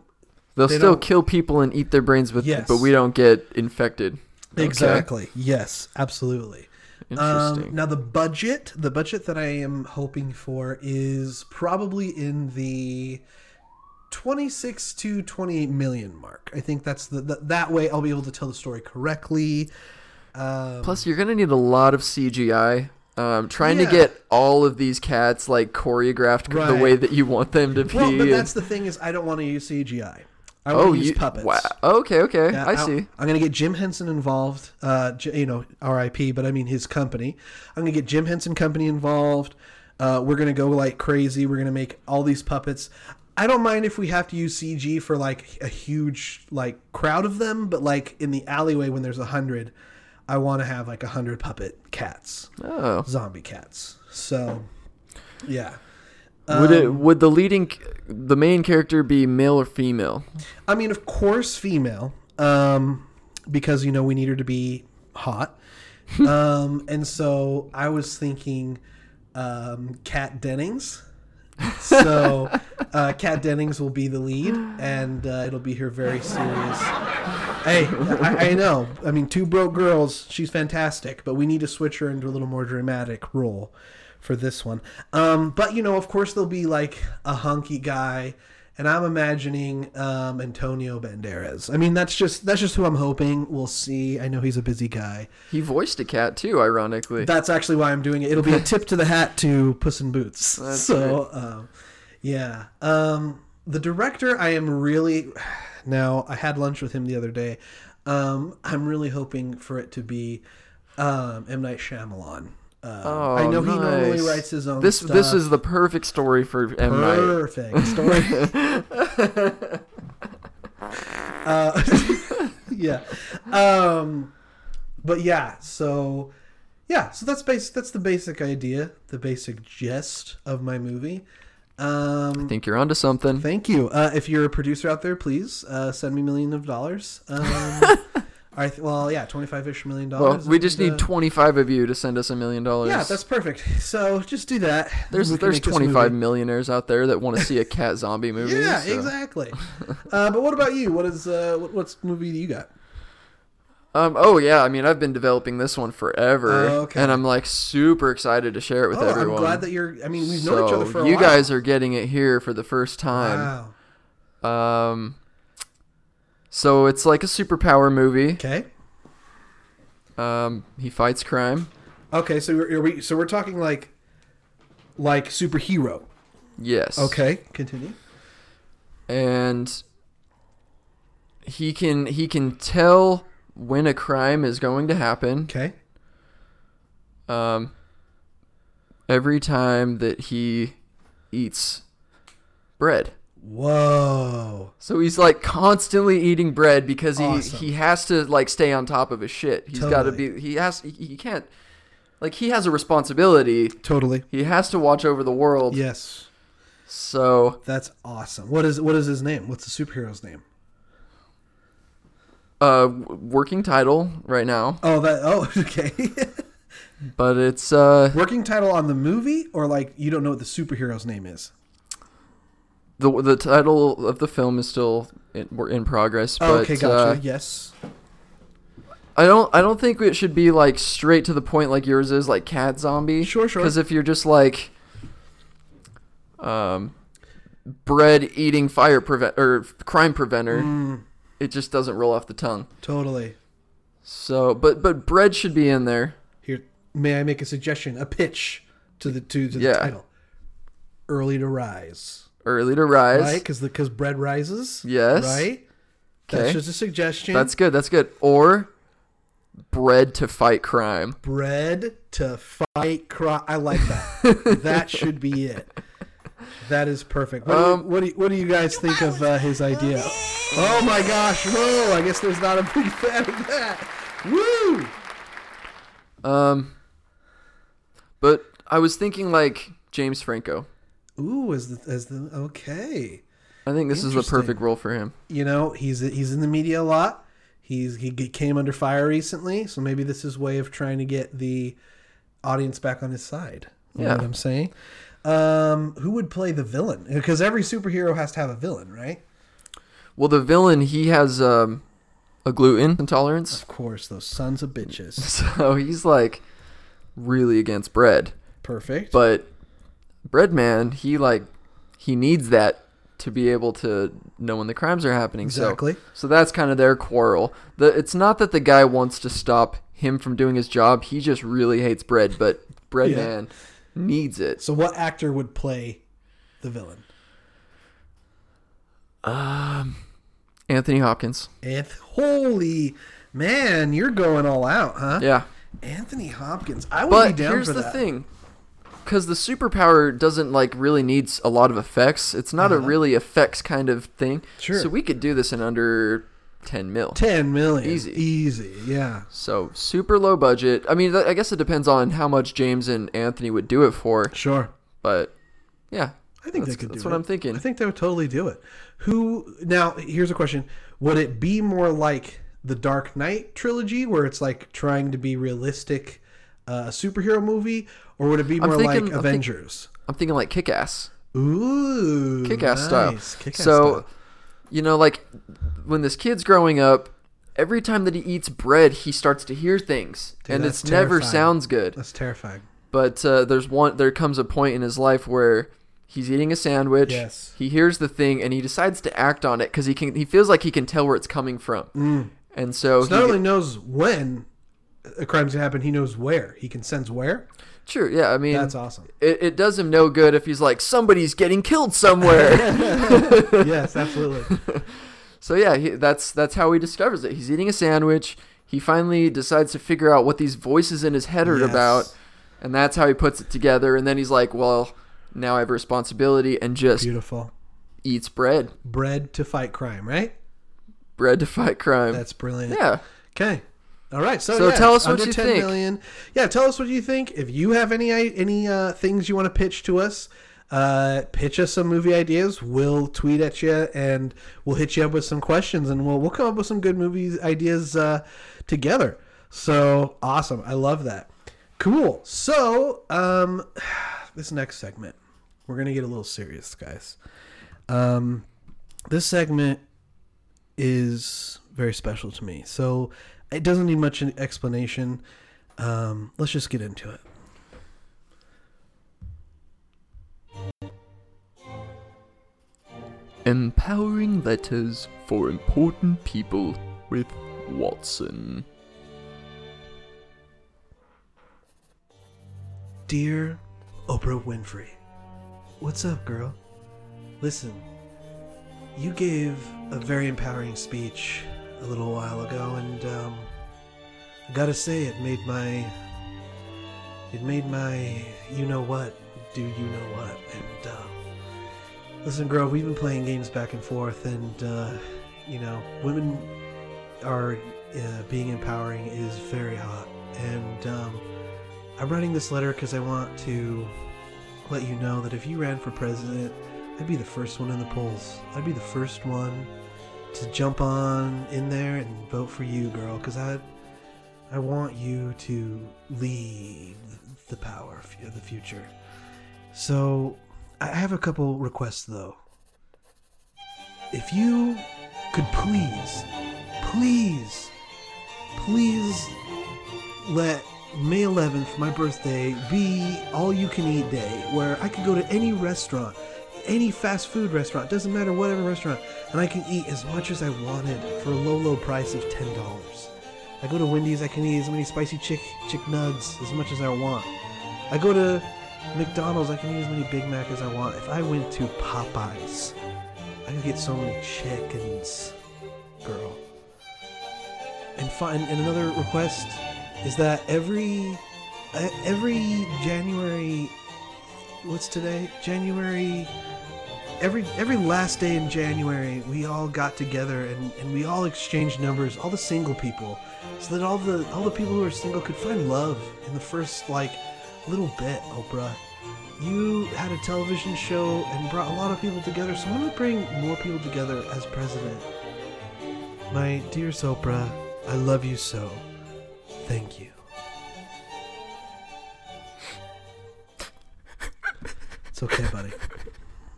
they'll they still don't, kill people and eat their brains with yes. but we don't get infected. Okay. Exactly. Yes, absolutely. Interesting. Um, now the budget, the budget that I am hoping for is probably in the twenty-six to twenty-eight million mark. I think that's the, the that way I'll be able to tell the story correctly. Um, Plus, you're going to need a lot of C G I. Um, trying yeah. to get all of these cats like choreographed right. the way that you want them to be. Well, but that's the thing is I don't want to use C G I. I want oh, to use you, puppets. Wow. Okay, okay. Yeah, I, I see. I'm going to get Jim Henson involved, uh, you know, R I P, but I mean his company. I'm going to get Jim Henson Company involved. Uh, we're going to go like crazy. We're going to make all these puppets. I don't mind if we have to use C G for like a huge like crowd of them, but like in the alleyway when there's a hundred, I want to have like a hundred puppet cats, oh. zombie cats. So, yeah. Um, would it? Would the leading, the main character be male or female? I mean, of course, female, um, because you know we need her to be hot. um, and so I was thinking, um, Kat Dennings. So, uh, Kat Dennings will be the lead, and uh, it'll be her very serious. Hey, I, I know. I mean, Two Broke Girls, she's fantastic, but we need to switch her into a little more dramatic role for this one. Um, but, you know, of course, there'll be like a hunky guy, and I'm imagining um, Antonio Banderas. I mean, that's just that's just who I'm hoping we'll see. I know he's a busy guy. He voiced a cat, too, ironically. That's actually why I'm doing it. It'll be a tip to the hat to Puss in Boots. That's so, um, yeah. Um, the director, I am really... Now, I had lunch with him the other day. Um, I'm really hoping for it to be um, M. Night Shyamalan. Um, oh, I know nice. He normally writes his own this, stuff. This is the perfect story for M. Night. Perfect story. uh, yeah. Um, but yeah, so... Yeah, so that's bas- that's the basic idea, the basic gist of my movie. Um, I think you're onto something. Thank you. Uh, if you're a producer out there, please uh, send me millions of dollars. Um, I th- well, yeah, twenty-five-ish million dollars. Well, we just need uh, twenty-five of you to send us a million dollars. Yeah, that's perfect. So just do that. There's there's twenty-five millionaires out there that want to see a cat zombie movie. Yeah, so. Exactly. uh, but what about you? What is uh, what what's movie do you got? Um, oh, yeah. I mean, I've been developing this one forever, oh, okay. and I'm, like, super excited to share it with oh, everyone. I'm glad that you're – I mean, we've known so each other for a you while. You guys are getting it here for the first time. Wow. Um, so it's, like, a superpower movie. Okay. Um, he fights crime. Okay, so we're, are we, so we're talking, like, like superhero. Yes. Okay, continue. And he can he can tell – when a crime is going to happen. Okay. Um, every time that he eats bread. Whoa. So he's like constantly eating bread because he, awesome. he has to like stay on top of his shit. He's totally. got to be, he has, he, he can't, like he has a responsibility. Totally. He has to watch over the world. Yes. So. That's awesome. What is, what is his name? What's the superhero's name? Uh, working title right now. Oh, that. Oh, okay. But it's uh, working title on the movie, or like you don't know what the superhero's name is. The the title of the film is still in, we're in progress. But, oh, okay, gotcha. Uh, yes. I don't. I don't think it should be like straight to the point like yours is, like Cat Zombie. Sure, sure. Because if you're just like, um, bread eating fire prevent or crime preventer. Mm. It just doesn't roll off the tongue. Totally. So, but but bread should be in there. Here, may I make a suggestion? A pitch to the to, to the yeah. title. Early to rise. Early to rise. Right, because because bread rises. Yes. Right. Okay. That's just a suggestion. That's good. That's good. Or bread to fight crime. Bread to fight crime. I like that. That should be it. That is perfect. What, um, do, you, what, do, you, what do you guys think of uh, his idea? Oh my gosh! Whoa! I guess there's not a big fan of that. Woo! Um, I was thinking like James Franco. Ooh, as the, as the okay. I think this is the perfect role for him. You know, he's he's in the media a lot. He's he came under fire recently, so maybe this is a way of trying to get the audience back on his side. You yeah. know what I'm saying? Um, who would play the villain? Because every superhero has to have a villain, right? Well, the villain, he has um, a gluten intolerance. Of course, those sons of bitches. So he's like really against bread. Perfect. But Breadman, he like he needs that to be able to know when the crimes are happening. Exactly. So, so that's kind of their quarrel. The, it's not that the guy wants to stop him from doing his job. He just really hates bread, but Breadman yeah. needs it. So what actor would play the villain? Um, Anthony Hopkins. Anth- Holy man, you're going all out, huh? Yeah. Anthony Hopkins. I would but be down for that. But here's the thing. Because the superpower doesn't like really need a lot of effects. It's not uh-huh. a really effects kind of thing. Sure. So we could do this in under ten mil. ten million. Easy. Easy, yeah. So super low budget. I mean, I guess it depends on how much James and Anthony would do it for. Sure. But yeah. I think they could do it. That's what I'm thinking. I think they would totally do it. Who, now, here's a question. Would it be more like the Dark Knight trilogy where it's like trying to be realistic? A uh, superhero movie, or would it be more thinking, like Avengers? I'm, think, I'm thinking like Kick-Ass. Ooh, Kick-Ass nice. Style. Kick-Ass so, style. You know, like when this kid's growing up, every time that he eats bread, he starts to hear things, dude, and it's terrifying. Never sounds good. That's terrifying. But uh, there's one. There comes a point in his life where he's eating a sandwich. Yes. He hears the thing, and he decides to act on it because he can. He feels like he can tell where it's coming from, mm. and so, so he not only knows when. A crime's gonna happen. He knows where. He can sense where. Sure. Yeah. I mean, that's awesome. It, it does him no good if he's like somebody's getting killed somewhere. Yes, absolutely. So yeah, he, that's that's how he discovers it. He's eating a sandwich. He finally decides to figure out what these voices in his head are yes. about, and that's how he puts it together. And then he's like, "Well, now I have a responsibility," and just beautiful eats bread. Bread to fight crime, right? Bread to fight crime. That's brilliant. Yeah. Okay. All right, so, so yeah, tell us what you think. Million. Yeah, tell us what you think. If you have any any uh, things you want to pitch to us, uh, pitch us some movie ideas. We'll tweet at you and we'll hit you up with some questions, and we'll we'll come up with some good movie ideas uh, together. So awesome! I love that. Cool. So um, this next segment, we're gonna get a little serious, guys. Um, this segment is very special to me. So. It doesn't need much explanation. Um, let's just get into it. Empowering letters for important people with Watson. Dear Oprah Winfrey, what's up, girl? Listen, you gave a very empowering speech a little while ago, and um, I gotta say, it made my, it made my, you know what, do you know what? And uh, listen, girl, we've been playing games back and forth, and uh, you know, women are uh, being empowering is very hot, and um, I'm writing this letter because I want to let you know that if you ran for president, I'd be the first one in the polls. I'd be the first one to jump on in there and vote for you, girl, because I I want you to lead the power of the future. So I have a couple requests, though. If you could please, please, please let May eleventh, my birthday, be all-you-can-eat day, where I could go to any restaurant, any fast food restaurant, doesn't matter, whatever restaurant, and I can eat as much as I wanted for a low, low price of ten dollars. I go to Wendy's, I can eat as many spicy chick, chick nugs as much as I want. I go to McDonald's, I can eat as many Big Mac as I want. If I went to Popeyes, I could get so many chickens, girl. And, fi- and another request is that every, uh, every January, what's today? January... Every every last day in January, we all got together and, and we all exchanged numbers, all the single people, so that all the all the people who are single could find love in the first, like, little bit, Oprah. You had a television show and brought a lot of people together, so why don't we bring more people together as president? My dear Oprah, I love you so. Thank you. It's okay, buddy.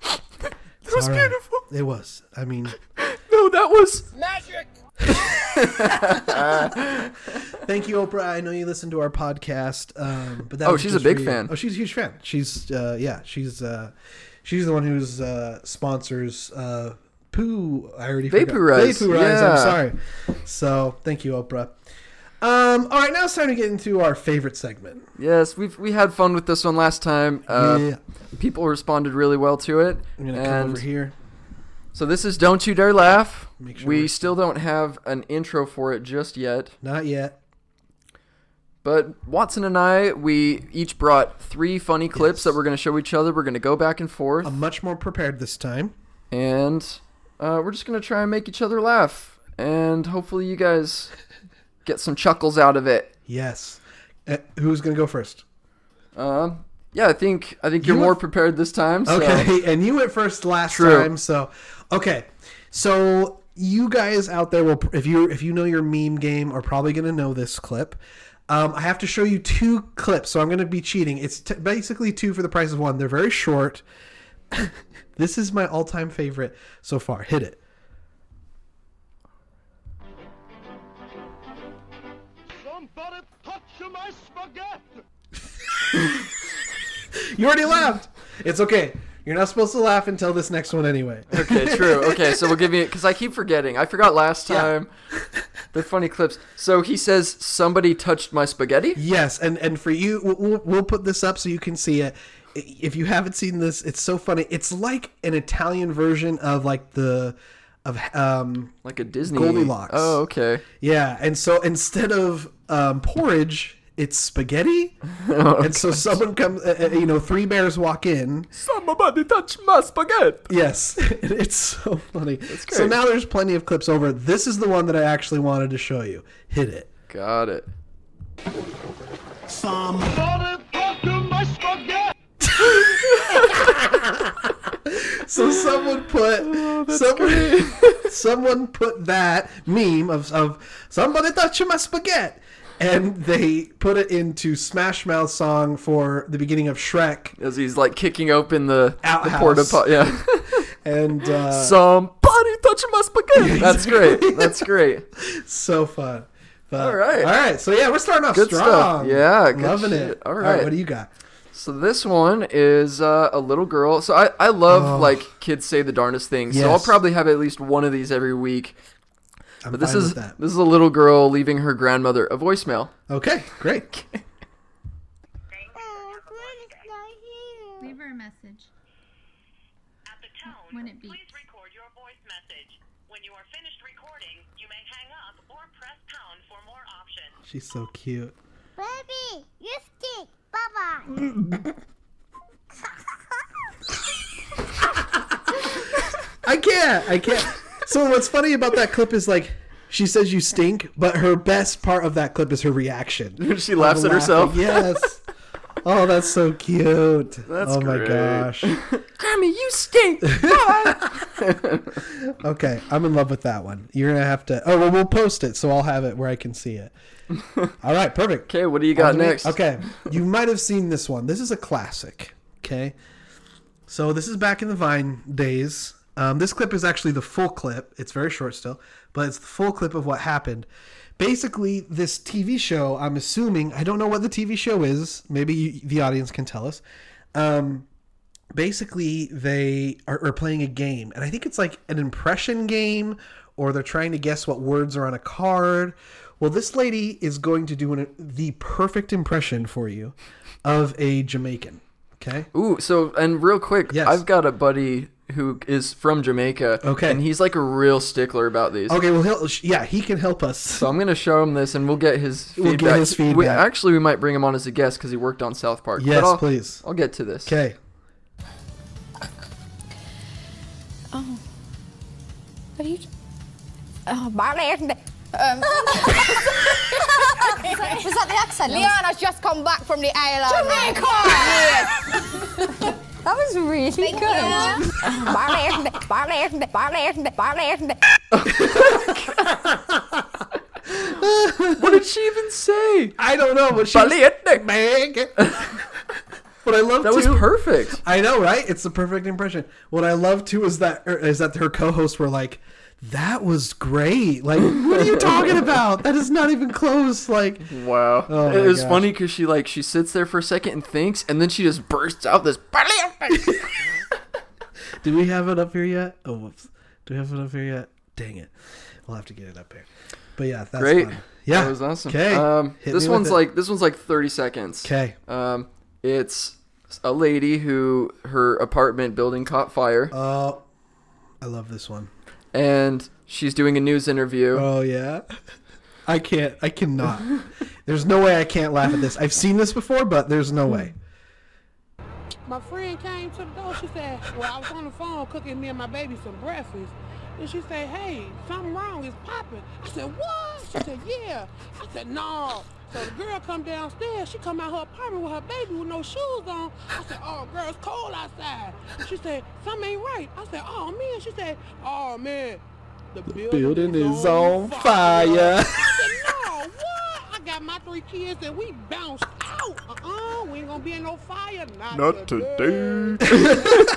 That it's was beautiful. Right. It was. I mean... No, that was... magic! Thank you, Oprah. I know you listen to our podcast. Um, but that oh, she's a big fan. Oh, she's a huge fan. She's, uh, yeah, she's uh, she's the one who's uh, sponsors uh, Poo. I already forgot. Vaporize. Vaporize, yeah. I'm sorry. So, thank you, Oprah. Um, all right, now it's time to get into our favorite segment. Yes, we we had fun with this one last time. Uh, yeah. People responded really well to it. I'm going to come over here. So this is Don't You Dare Laugh. Make sure we still don't have an intro for it just yet. Not yet. But Watson and I, we each brought three funny clips yes. that we're going to show each other. We're going to go back and forth. I'm much more prepared this time. And uh, we're just going to try and make each other laugh. And hopefully you guys get some chuckles out of it. Yes. Uh, who's going to go first? Uh, yeah, I think I think you're you went... more prepared this time. So. Okay, and you went first last True. time. So. Okay, so you guys out there will, if you if you know your meme game, are probably going to know this clip. Um, I have to show you two clips, so I'm going to be cheating. It's t- basically two for the price of one. They're very short. This is my all-time favorite so far. Hit it. Somebody touch my spaghetti! You already laughed. It's okay. You're not supposed to laugh until this next one anyway. Okay, true. Okay, so we'll give you... Because I keep forgetting. I forgot last time. Yeah. The funny clips. So he says, somebody touched my spaghetti? Yes, and, and for you, we'll, we'll put this up so you can see it. If you haven't seen this, it's so funny. It's like an Italian version of like the... of um Like a Disney... Goldilocks. Oh, okay. Yeah, and so instead of um, porridge... It's spaghetti, oh, and so gosh. someone comes. Uh, you know, three bears walk in. Somebody touch my spaghetti. Yes, it's so funny. That's great. So now there's plenty of clips over. This is the one that I actually wanted to show you. Hit it. Got it. Somebody touch my spaghetti. So someone put oh, someone, someone put that meme of of somebody touching my spaghetti. And they put it into Smash Mouth's song for the beginning of Shrek. As he's, like, kicking open the... Outhouse. The porta-pot, yeah. And, uh... Somebody touching my spaghetti! That's great. That's great. So fun. But, all right. All right. So, yeah, we're starting off good strong. Stuff. Yeah. Good Loving shit. it. All right. All right. What do you got? So, this one is uh, a little girl. So, I, I love, oh. like, kids say the darndest things. Yes. So, I'll probably have at least one of these every week. I'm but this is that. this is a little girl leaving her grandmother a voicemail. Okay, great. Oh, Glen's not here. Leave her a message. At the tone, when it beeps. Please record your voice message. When you are finished recording, you may hang up or press pound for more options. She's so cute. Baby, you stink. Bye bye. I can't. I can't. So what's funny about that clip is, like, she says you stink, but her best part of that clip is her reaction. She laughs at herself. Yes. Oh, that's so cute. That's oh, great. my gosh. Grammy, you stink. Okay, I'm in love with that one. You're going to have to... Oh, well, we'll post it, so I'll have it where I can see it. All right, perfect. Okay, what do you got on next? Me? Okay, you might have seen this one. This is a classic, okay? So this is back in the Vine days. Um, this clip is actually the full clip. It's very short still, but it's the full clip of what happened. Basically, this T V show, I'm assuming, I don't know what the T V show is. Maybe you, the audience can tell us. Um, basically, they are, are playing a game, and I think it's like an impression game, or they're trying to guess what words are on a card. Well, this lady is going to do an, the perfect impression for you of a Jamaican. Okay. Ooh, so, and real quick, yes. I've got a buddy who is from Jamaica. Okay. And he's like a real stickler about these. Okay, well, he'll, yeah, he can help us. So I'm going to show him this, and we'll get his feedback. We'll get his feedback. We, actually, we might bring him on as a guest because he worked on South Park. Yes, I'll, please. I'll get to this. Okay. Oh. What are you... Oh, my last name. Um, was, that, was that the accent? Leanna's just come back from the island. Jamaica! Yes. That was really Thank good. What did she even say? I don't know. But she was... What I love that too, was perfect. I know, right? It's the perfect impression. What I love too is that is that her co-hosts were like, "That was great." Like, what are you talking about? That is not even close. Like, wow. Oh it was gosh. funny because she like she sits there for a second and thinks, and then she just bursts out this. Do we have it up here yet? Oh, whoops. Do we have it up here yet? Dang it. We'll have to get it up here. But yeah, that's great. Fun. Yeah, that was awesome. Okay. Um, this one's like this one's like thirty seconds. Okay. Um, it's a lady who her apartment building caught fire. Oh, I love this one. And she's doing a news interview. Oh, yeah. I can't. I cannot. There's no way I can't laugh at this. I've seen this before, but there's no way. My friend came to the door. She said, well, I was on the phone cooking me and my baby some breakfast. And she said, hey, something wrong is popping. I said, what? She said, yeah. I said, no. So the girl come downstairs. She come out her apartment with her baby with no shoes on. I said, oh, girl, it's cold outside. She said, something ain't right. I said, oh, man. She said, oh, man, the, the building, building is on fire. fire. I said, no, what? I got my three kids and we bounced out. Uh-uh, we ain't gonna be in no fire. Not, Not today. today.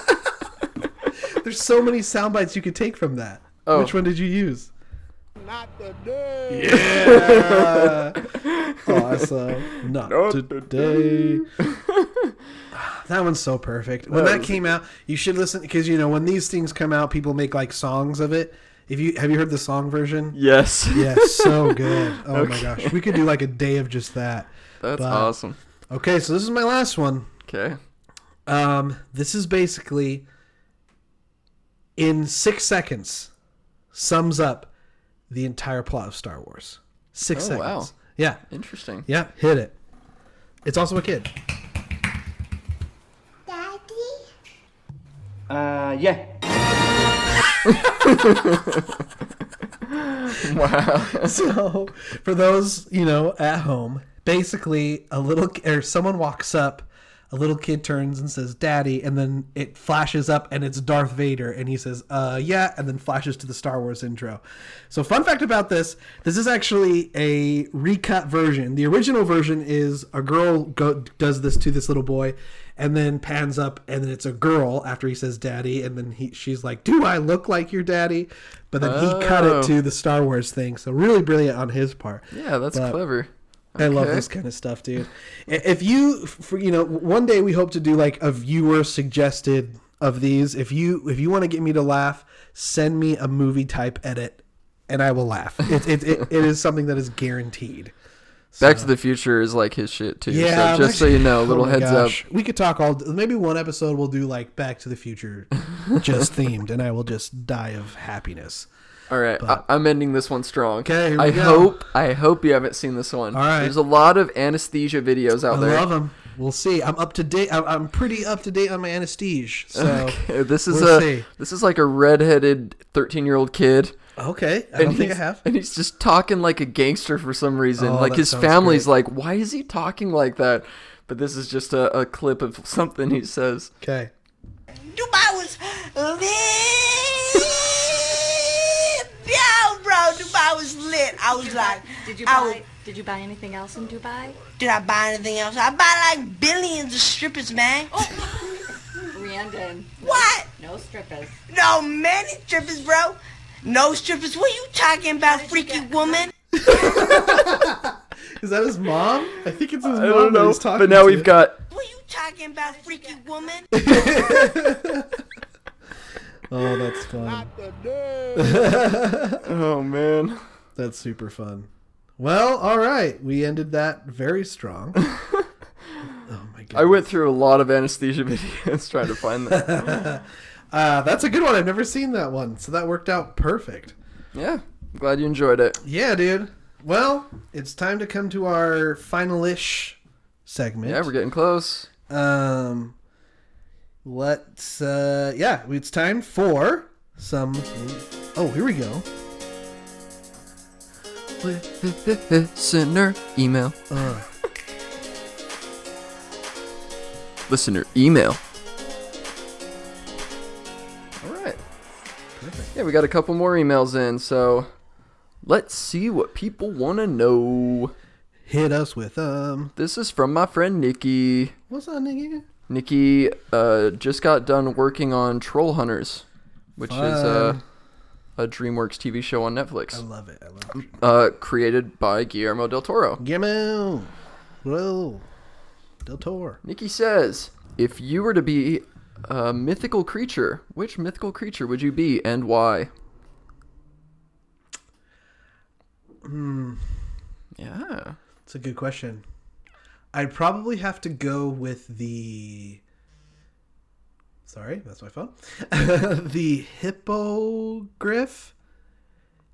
There's so many sound bites you could take from that. Oh. Which one did you use? Not today. Yeah. Awesome. Not, Not today. today. That one's so perfect. When that came out, you should listen because you know when these things come out, people make like songs of it. If you have you heard the song version? Yes. Yes. So good. Oh okay. my gosh, we could do like a day of just that. That's but, awesome. Okay, so this is my last one. Okay. Um, this is basically in six seconds sums up the entire plot of Star Wars. Six oh, seconds. Wow. Yeah. Interesting. Yeah. Hit it. It's also a kid. Daddy? Uh, yeah. Wow. So, for those, you know, at home, basically a little, or someone walks up, a little kid turns and says, Daddy, and then it flashes up and it's Darth Vader. And he says, uh, yeah, and then flashes to the Star Wars intro. So fun fact about this, this is actually a recut version. The original version is a girl go, does this to this little boy and then pans up and then it's a girl after he says Daddy. And then he, she's like, do I look like your daddy? But then oh. he cut it to the Star Wars thing. So really brilliant on his part. Yeah, that's but, clever. I okay. love this kind of stuff, dude. If you, for, you know, one day we hope to do like a viewer suggested of these. If you, if you want to get me to laugh, send me a movie type edit, and I will laugh. It, it, it, it is something that is guaranteed. So. Back to the Future is like his shit too. Yeah, so just so you know, a little oh heads gosh. up. We could talk all. Maybe one episode we'll do like Back to the Future, just themed, and I will just die of happiness. All right, but, I, I'm ending this one strong. Okay, here we I go. hope I hope you haven't seen this one. All right, there's a lot of anesthesia videos out I there. I love them. We'll see. I'm up to date. I'm, I'm pretty up to date on my anesthesia. So okay. this is we'll a see. this is like a redheaded thirteen-year-old kid. Okay, I don't think I have. And he's just talking like a gangster for some reason. Oh, like his family's great. like, why is he talking like that? But this is just a, a clip of something he says. Okay. Dubai was. Yeah, bro, Dubai was lit. I was did like, buy, did you buy? Was, did you buy anything else in Dubai? Did I buy anything else? I buy like billions of strippers, man. Oh. Brandon. What? No, no strippers. No many strippers, bro. No strippers. What are you talking about, freaky woman? Is that his mom? I think it's his I mom. I don't know. He's talking but now to we've it. got. What are you talking about, freaky woman? Oh, that's fun. Oh, man. That's super fun. Well, all right. We ended that very strong. Oh, my God. I went through a lot of anesthesia videos trying to find that. uh, that's a good one. I've never seen that one. So that worked out perfect. Yeah. I'm glad you enjoyed it. Yeah, dude. Well, it's time to come to our final-ish segment. Yeah, we're getting close. Um... Let's, uh, yeah, it's time for some, oh, here we go. Listener email. Uh. Listener email. All right. Perfect. Yeah, we got a couple more emails in, so let's see what people want to know. Hit us with them. This is from my friend Nikki. What's up, Nikki? Nikki uh, just got done working on Troll Hunters, which Fun. is a, a DreamWorks T V show on Netflix. I love it. I love it. Uh, created by Guillermo del Toro. Guillermo. Whoa. Del Toro. Nikki says, if you were to be a mythical creature, which mythical creature would you be and why? Hmm. Yeah. It's a good question. I'd probably have to go with the... Sorry, that's my phone. The Hippogriff.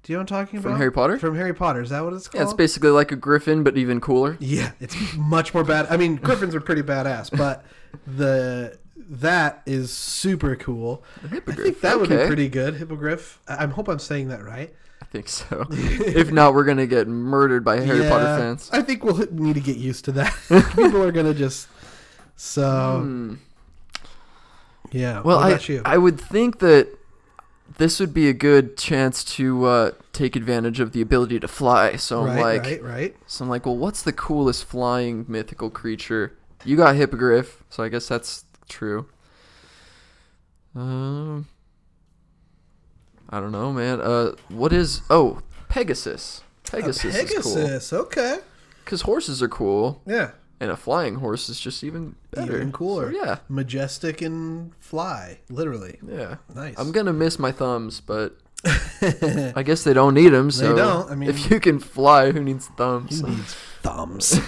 Do you know what I'm talking about? From Harry Potter? From Harry Potter. Is that what it's called? Yeah, it's basically like a griffin, but even cooler. Yeah, it's much more bad. I mean, griffins are pretty badass, but the that is super cool. The Hippogriff. I think that okay. would be pretty good. Hippogriff. I hope I'm saying that right. I think so. If not, we're going to get murdered by Harry yeah, Potter fans. I think we'll need to get used to that. People are going to just... So... Mm. Yeah. Well, I, I would think that this would be a good chance to uh, take advantage of the ability to fly. So I'm right, like, right, right. So I'm like, well, what's the coolest flying mythical creature? You got Hippogriff, so I guess that's true. Um, I don't know, man. Uh, what is? Oh, Pegasus. Pegasus. A Pegasus. Is cool. Okay. Because horses are cool. Yeah. And a flying horse is just even better. Even cooler. So, yeah. Majestic and fly, literally. Yeah. Nice. I'm going to miss my thumbs, but I guess they don't need them. So they don't. I mean, if you can fly, who needs thumbs? Who needs thumbs?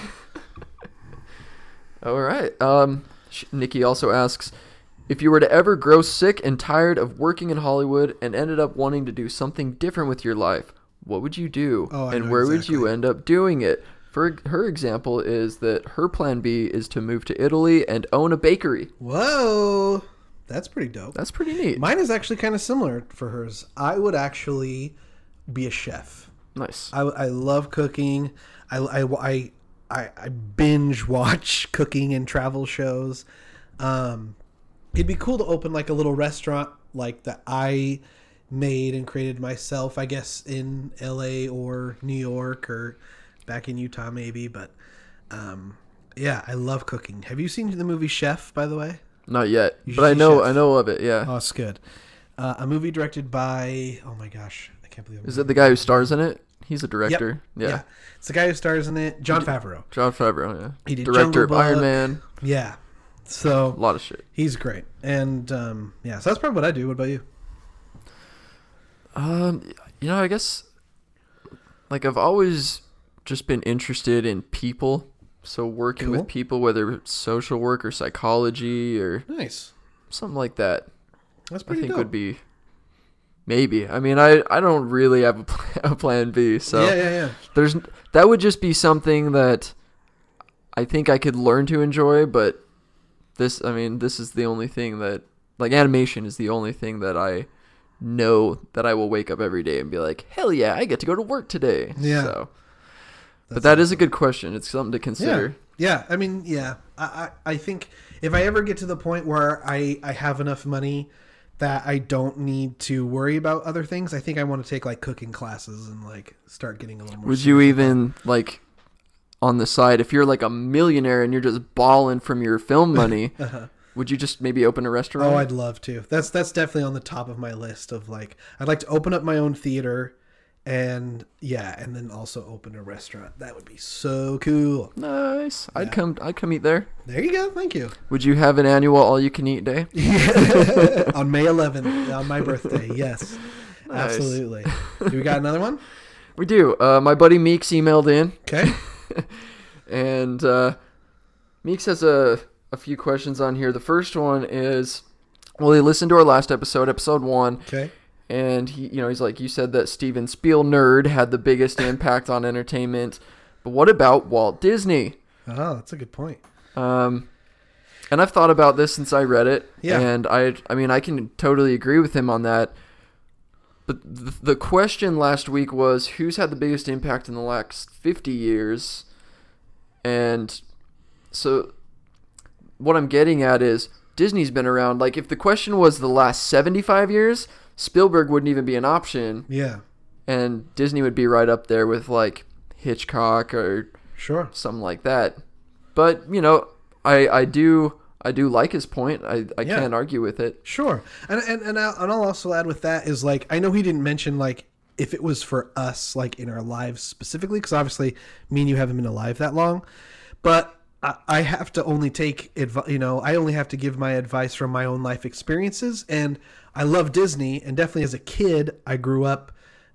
All right. Um, Nikki also asks, if you were to ever grow sick and tired of working in Hollywood and ended up wanting to do something different with your life, what would you do? Oh, and where exactly. would you end up doing it? Her, her example is that her plan B is to move to Italy and own a bakery. Whoa. That's pretty dope. That's pretty neat. Mine is actually kind of similar for hers. I would actually be a chef. Nice. I, I love cooking. I, I, I, I binge watch cooking and travel shows. Um, it'd be cool to open like a little restaurant like that I made and created myself, I guess, in L A or New York or... back in Utah, maybe, but um, yeah, I love cooking. Have you seen the movie Chef, by the way? Not yet, but I know, Chef. I know of it. Yeah, oh, it's good. Uh, a movie directed by oh my gosh, I can't believe. I'm Is it the guy who stars in it? He's a director. Yep. Yeah. yeah, it's the guy who stars in it, John Favreau. John Favreau, yeah. He did director of Iron Man. Yeah, so a lot of shit. He's great, and um, yeah, so that's probably what I do. What about you? Um, you know, I guess like I've always. just been interested in people, so working cool. with people, whether it's social work or psychology or nice something like that. That's pretty I think dope. Would be maybe. I mean, I, I don't really have a, pl- a plan B, so yeah, yeah, yeah. There's that would just be something that I think I could learn to enjoy, but this I mean, this is the only thing that like animation is the only thing that I know that I will wake up every day and be like, hell yeah, I get to go to work today. Yeah. So. That's but that awesome. Is a good question. It's something to consider. Yeah, yeah. I mean, yeah. I, I, I think if I ever get to the point where I, I have enough money that I don't need to worry about other things, I think I want to take, like, cooking classes and, like, start getting a little more... Would you even, like, on the side, if you're, like, a millionaire and you're just balling from your film money, uh-huh. would you just maybe open a restaurant? Oh, I'd love to. That's, that's definitely on the top of my list of, like, I'd like to open up my own theater... And yeah, and then also open a restaurant. That would be so cool. Nice. Yeah. I'd come. I'd come eat there. There you go. Thank you. Would you have an annual all-you-can-eat day on May eleventh on my birthday? Yes, nice. Absolutely. Do we got another one? We do. Uh, my buddy Meeks emailed in. Okay. And uh, Meeks has a a few questions on here. The first one is, well, he listened to our last episode, episode one. Okay. And he, you know, he's like, you said that Steven Spielberg had the biggest impact on entertainment, but what about Walt Disney? Oh, that's a good point. Um, and I've thought about this since I read it. Yeah. And I, I mean, I can totally agree with him on that. But th- the question last week was, who's had the biggest impact in the last fifty years? And so what I'm getting at is Disney's been around. Like, if the question was the last seventy-five years, Spielberg wouldn't even be an option. Yeah. And Disney would be right up there with, like, Hitchcock or sure something like that. But, you know, I, I do... I do like his point. I, I yeah. can't argue with it. Sure. And and and I'll, and I'll also add with that is, like, I know he didn't mention, like, if it was for us, like, in our lives specifically, because obviously me and you haven't been alive that long. But I, I have to only take advice, you know, I only have to give my advice from my own life experiences. And I love Disney. And definitely as a kid, I grew up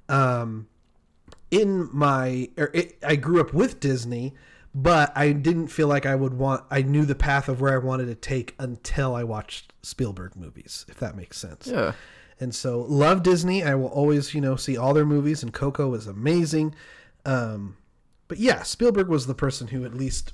um, in my or it, I grew up with Disney. But I didn't feel like I would want, I knew the path of where I wanted to take until I watched Spielberg movies, if that makes sense. Yeah. And so love Disney. I will always, you know, see all their movies, and Coco was amazing. Um, but yeah, Spielberg was the person who, at least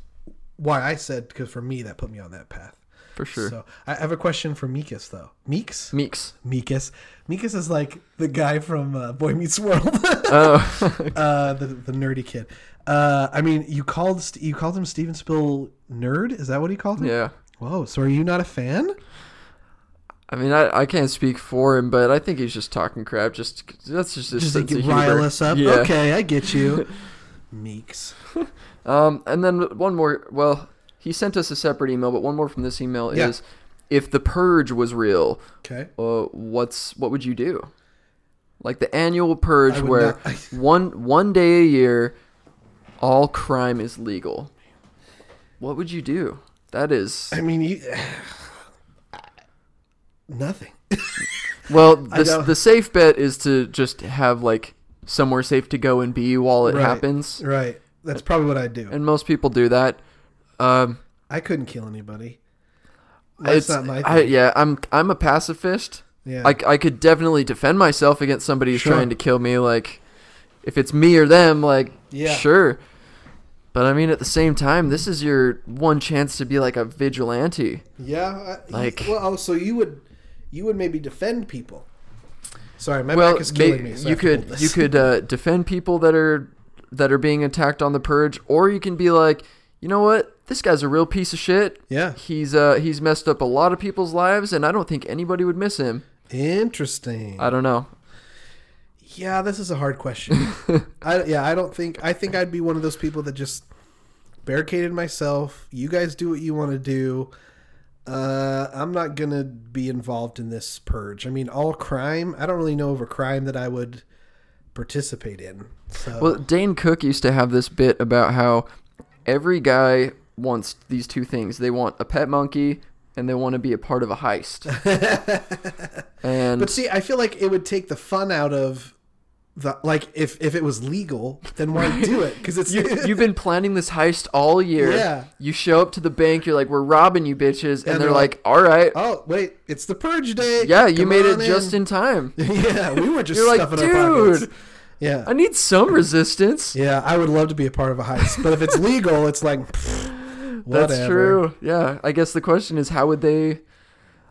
why I said, because for me, that put me on that path. For sure. So I have a question for Meekus though. Meeks? Meeks. Meekus. Meekus is like the guy from uh, Boy Meets World. oh. uh, the, the nerdy kid. Uh, I mean, you called you called him Steven Spiel nerd. Is that what he called him? Yeah. Whoa. So are you not a fan? I mean, I, I can't speak for him, but I think he's just talking crap. Just that's just his just sense to rile us up. Yeah. Okay, I get you. Meeks. um, and then one more. Well, he sent us a separate email, but one more from this email yeah. is, if the purge was real, okay, uh, what's what would you do? Like the annual purge, where not, I... one one day a year. All crime is legal. What would you do? That is... I mean, you... Nothing. Well, the, the safe bet is to just have, like, somewhere safe to go and be while it right, happens. Right. That's probably what I'd do. And most people do that. Um, I couldn't kill anybody. That's not my thing. I, yeah, I'm, I'm a pacifist. Yeah. I, I could definitely defend myself against somebody who's sure. trying to kill me, like... If it's me or them, like, yeah. sure. But, I mean, at the same time, this is your one chance to be, like, a vigilante. Yeah. I, like, well, so you would you would maybe defend people. Sorry, my well, back is killing may, me. So you, could, you could uh, defend people that are that are being attacked on the purge, or you can be like, you know what? This guy's a real piece of shit. Yeah. He's uh he's messed up a lot of people's lives, and I don't think anybody would miss him. Interesting. I don't know. Yeah, this is a hard question. I, yeah, I don't think... I think I'd be one of those people that just barricaded myself. You guys do what you want to do. Uh, I'm not going to be involved in this purge. I mean, all crime... I don't really know of a crime that I would participate in. So. Well, Dane Cook used to have this bit about how every guy wants these two things. They want a pet monkey... and they want to be a part of a heist. and But see, I feel like it would take the fun out of the, like, if, if it was legal, then why right. do it? 'Cause it's you, you've been planning this heist all year. Yeah. You show up to the bank, you're like, we're robbing you bitches. And, and they're, they're like, like, all right. Oh, wait, it's the purge day. Yeah, you Come made it in. just in time. yeah, we were just you're stuffing like, our pockets. Dude. Yeah. I need some resistance. Yeah, I would love to be a part of a heist. But if it's legal, it's like... Whatever. That's true. Yeah, I guess the question is, how would they?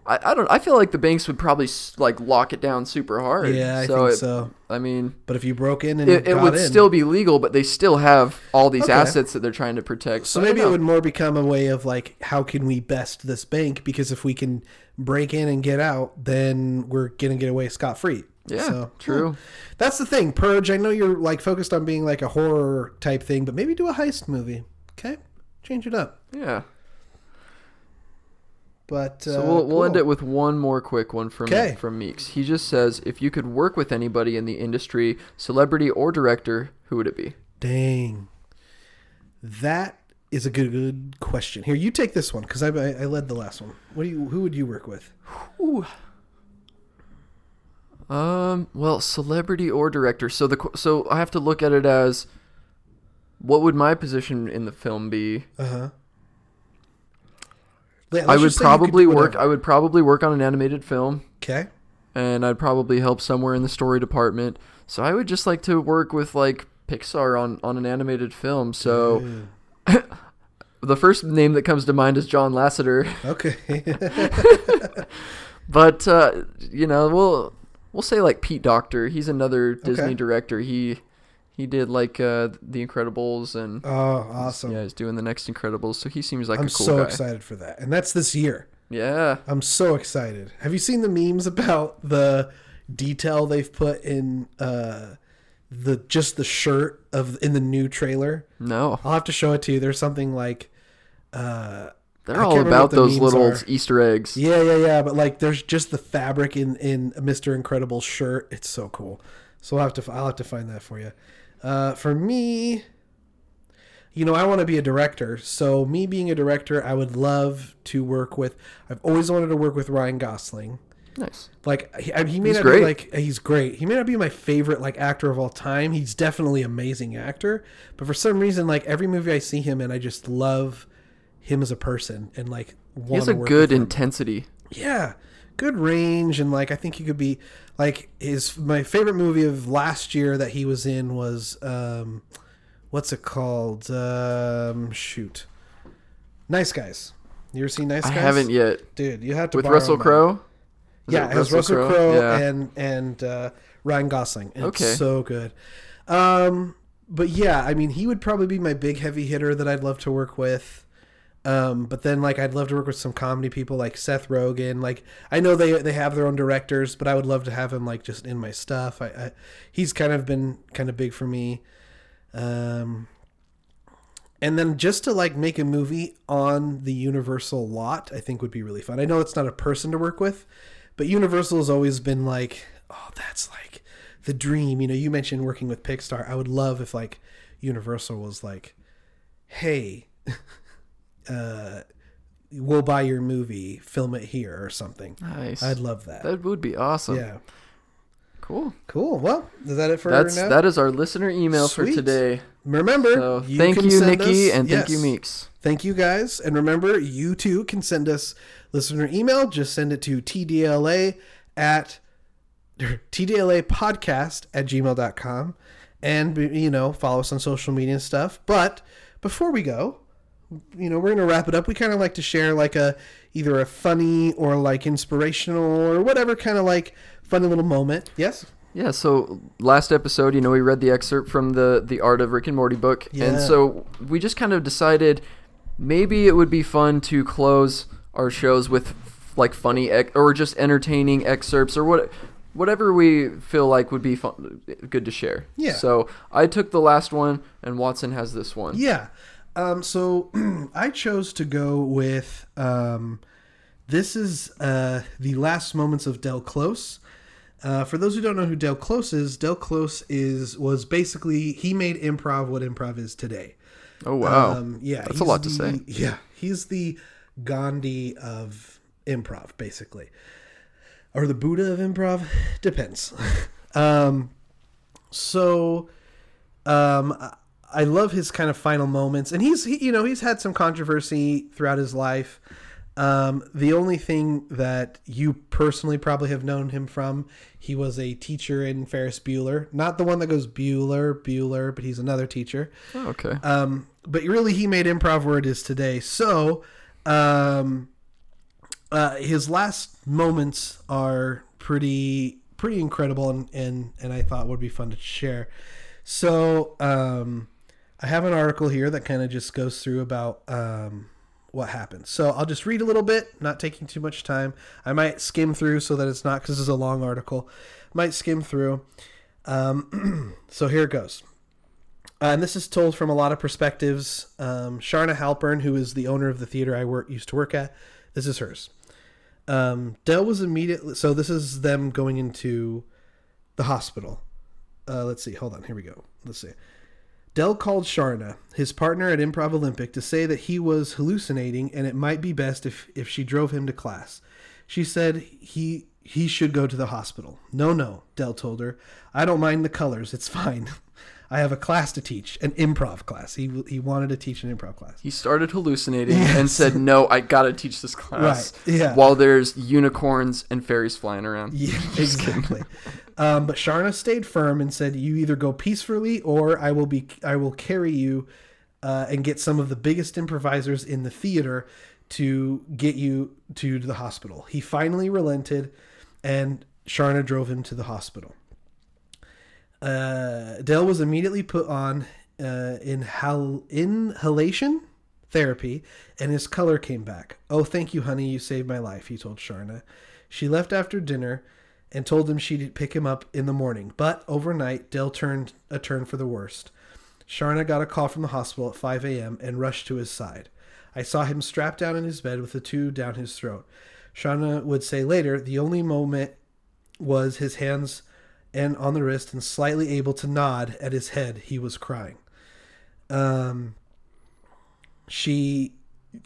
I, I don't. I feel like the banks would probably like lock it down super hard. Yeah, I so think it, so. I mean, but if you broke in, and it, it got would in. still be legal, but they still have all these okay. assets that they're trying to protect. So, so maybe it would more become a way of like, how can we best this bank? Because if we can break in and get out, then we're gonna get away scot free. Yeah, so, true. Hmm. That's the thing, Purge. I know you're like focused on being like a horror type thing, but maybe do a heist movie. Okay. Change it up. Yeah. But uh, so we'll, we'll cool. end it with one more quick one from, from Meeks. He just says, if you could work with anybody in the industry, celebrity or director, who would it be? Dang. That is a good, good question. Here, you take this one because I, I, I led the last one. What do you? Who would you work with? Ooh. Um. Well, celebrity or director. So the so I have to look at it as... What would my position in the film be? Uh-huh. Let's I would probably work I would probably work on an animated film. Okay. And I'd probably help somewhere in the story department. So I would just like to work with like Pixar on, on an animated film. So the first name that comes to mind is John Lasseter. Okay. but uh, you know, we'll we'll say like Pete Docter. He's another Disney okay. director. He he did like uh, The Incredibles and oh, awesome! Yeah, he's doing the next Incredibles, so he seems like I'm a cool so guy. Excited for that, and that's this year. Yeah, I'm so excited. Have you seen the memes about the detail they've put in uh, the just the shirt of in the new trailer? No, I'll have to show it to you. There's something like. Uh, They're all about those little are. Easter eggs. Yeah, yeah, yeah. But like, there's just the fabric in, in Mister Incredible's shirt. It's so cool. So I'll have to I'll have to find that for you. Uh, for me, you know, I want to be a director. So me being a director, I would love to work with. I've always wanted to work with Ryan Gosling. Nice. Like he, I mean, he may he's not great. be like he's great. He may not be my favorite like actor of all time. He's definitely an amazing actor. But for some reason, like every movie I see him in, I just love. Him as a person and like he has a good intensity, yeah, good range, and like I think he could be like his my favorite movie of last year that he was in was um, what's it called? Um, shoot, Nice Guys. You ever seen Nice Guys? I haven't yet, dude. You have to with borrow Russell Crowe. Yeah, it was Russell Crowe yeah. and and uh, Ryan Gosling. And okay, it's so good. Um, but yeah, I mean, he would probably be my big heavy hitter that I'd love to work with. Um, but then, like, I'd love to work with some comedy people like Seth Rogen. Like, I know they they have their own directors, but I would love to have him, like, just in my stuff. I, I he's kind of been kind of big for me. Um, and then just to, like, make a movie on the Universal lot, I think would be really fun. I know it's not a person to work with, but Universal has always been like, oh, that's, like, the dream. You know, you mentioned working with Pixar. I would love if, like, Universal was like, hey... Uh, we'll buy your movie, film it here or something. Nice. I'd love that. That would be awesome. Yeah. Cool. Cool. Well, is that it for That's, now? That is our listener email Sweet. for today. Remember, so, you thank can you, send Nikki, us, and yes, thank you, Meeks. Thank you, guys. And remember, you too can send us listener email. Just send it to TDLA at TDLA podcast at gmail dot com. And, you know, follow us on social media and stuff. But before we go, you know, we're going to wrap it up. We kind of like to share like a, either a funny or like inspirational or whatever kind of like fun little moment. Yes? Yeah. So last episode, you know, we read the excerpt from the, the Art of Rick and Morty book. Yeah. And so we just kind of decided maybe it would be fun to close our shows with like funny ex- or just entertaining excerpts or what, whatever we feel like would be fun, good to share. Yeah. So I took the last one and Watson has this one. Yeah. Um, so I chose to go with, um, this is, uh, the last moments of Del Close. Uh, for those who don't know who Del Close is, Del Close is, was basically, he made improv what improv is today. Oh, wow. Um, yeah. That's a lot the, to say. Yeah. He's the Gandhi of improv, basically, or the Buddha of improv. Depends. um, so, um, I, I love his kind of final moments, and he's, he, you know, he's had some controversy throughout his life. Um, the only thing that you personally probably have known him from, he was a teacher in Ferris Bueller, not the one that goes Bueller, Bueller, but he's another teacher. Oh, okay. Um, but really he made improv where it is today. So, um, uh, his last moments are pretty, pretty incredible. And, and, and I thought would be fun to share. So, um, I have an article here that kind of just goes through about um, what happened. So I'll just read a little bit, not taking too much time. I might skim through so that it's not, because this is a long article. Might skim through. Um, so here it goes. Uh, and this is told from a lot of perspectives. Um, Sharna Halpern, who is the owner of the theater I work, used to work at, this is hers. Um, Del was immediately, so this is them going into the hospital. Uh, let's see. Hold on. Here we go. Let's see. Del called Sharna, his partner at Improv Olympic, to say that he was hallucinating and it might be best if, if she drove him to class. She said he he should go to the hospital. No, no, Del told her. I don't mind the colors. It's fine. I have a class to teach, an improv class. He he wanted to teach an improv class. He started hallucinating yes. and said, no, I got to teach this class right. yeah. while there's unicorns and fairies flying around. Yeah, exactly. Um, but Sharna stayed firm and said, you either go peacefully or I will be, I will carry you uh, and get some of the biggest improvisers in the theater to get you to the hospital. He finally relented and Sharna drove him to the hospital. Uh, Del was immediately put on uh, inhal- inhalation therapy, and his color came back. "Oh, thank you, honey. You saved my life," he told Sharna. She left after dinner and told him she'd pick him up in the morning. But overnight, Del turned a turn for the worst. Sharna got a call from the hospital at five a.m. and rushed to his side. "I saw him strapped down in his bed with a tube down his throat." Sharna would say later, the only moment was his hands and on the wrist and slightly able to nod at his head. He was crying. Um, she,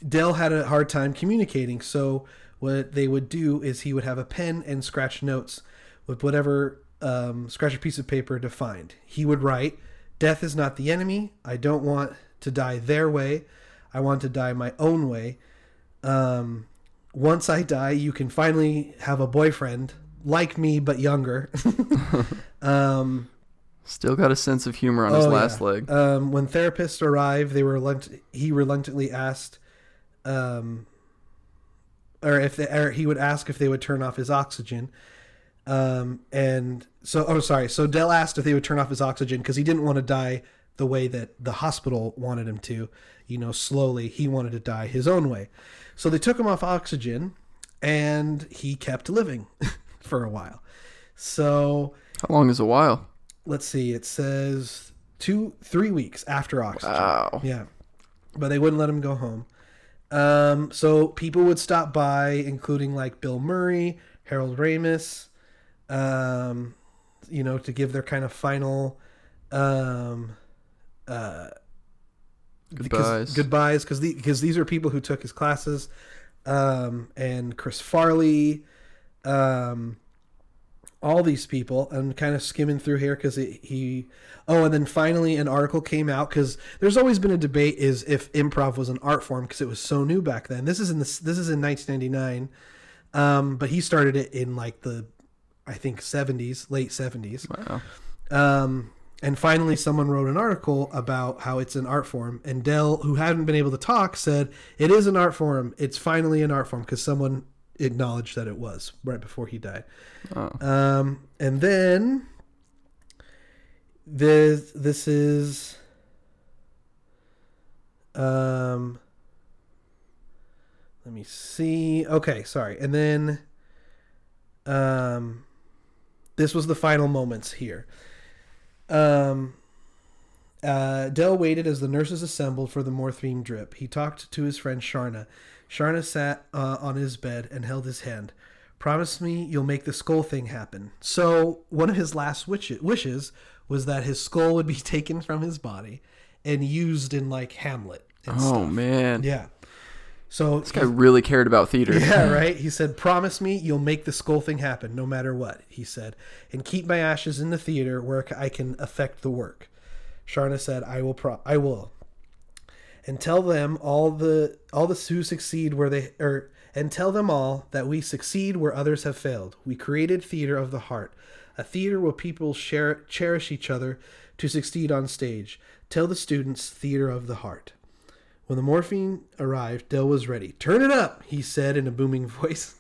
Del had a hard time communicating. So what they would do is he would have a pen and scratch notes with whatever, um, scratch a piece of paper defined. He would write, "Death is not the enemy. I don't want to die their way. I want to die my own way. Um, once I die, you can finally have a boyfriend like me, but younger." um, Still got a sense of humor on oh, his last yeah. leg. Um, when therapists arrived, they were reluct- he reluctantly asked, um, or if they, or he would ask if they would turn off his oxygen. Um, and so, oh, sorry. So Del asked if they would turn off his oxygen because he didn't want to die the way that the hospital wanted him to, you know, slowly. He wanted to die his own way. So they took him off oxygen and he kept living for a while. So how long is a while? Let's see. It says two, three weeks after oxygen. Wow. Yeah. But they wouldn't let him go home. Um, so people would stop by, including like Bill Murray, Harold Ramis, um, you know, to give their kind of final, um, uh, goodbyes, because, goodbyes, because the, because these are people who took his classes, um, and Chris Farley, um, all these people. I'm kind of skimming through here because he, oh, and then finally an article came out because there's always been a debate is if improv was an art form because it was so new back then. This is in this, this is in nineteen ninety-nine, um, but he started it in like the, I think seventies, late seventies. Wow. Um, and finally someone wrote an article about how it's an art form, and Del, who hadn't been able to talk, said it is an art form. It's finally an art form. 'Cause someone acknowledged that it was right before he died. Oh. Um, and then this, this is, um, let me see. Okay. Sorry. And then, um, this was the final moments here. Um, uh, Del waited as the nurses assembled for the morphine drip. He talked to his friend Sharna. Sharna sat uh, on his bed and held his hand. "Promise me you'll make the skull thing happen." So one of his last wishes was that his skull would be taken from his body and used in like Hamlet and oh, stuff. Oh, man. Yeah. So this guy really cared about theater. Yeah, right. He said, "Promise me you'll make the skull thing happen no matter what," he said, "and keep my ashes in the theater where I can affect the work." Sharna said, I will, pro- I will. "And tell them all the, all the who succeed where they, or, and tell them all that we succeed where others have failed. We created theater of the heart, a theater where people share, cherish each other to succeed on stage. Tell the students theater of the heart." When the morphine arrived, Del was ready. "Turn it up," he said in a booming voice.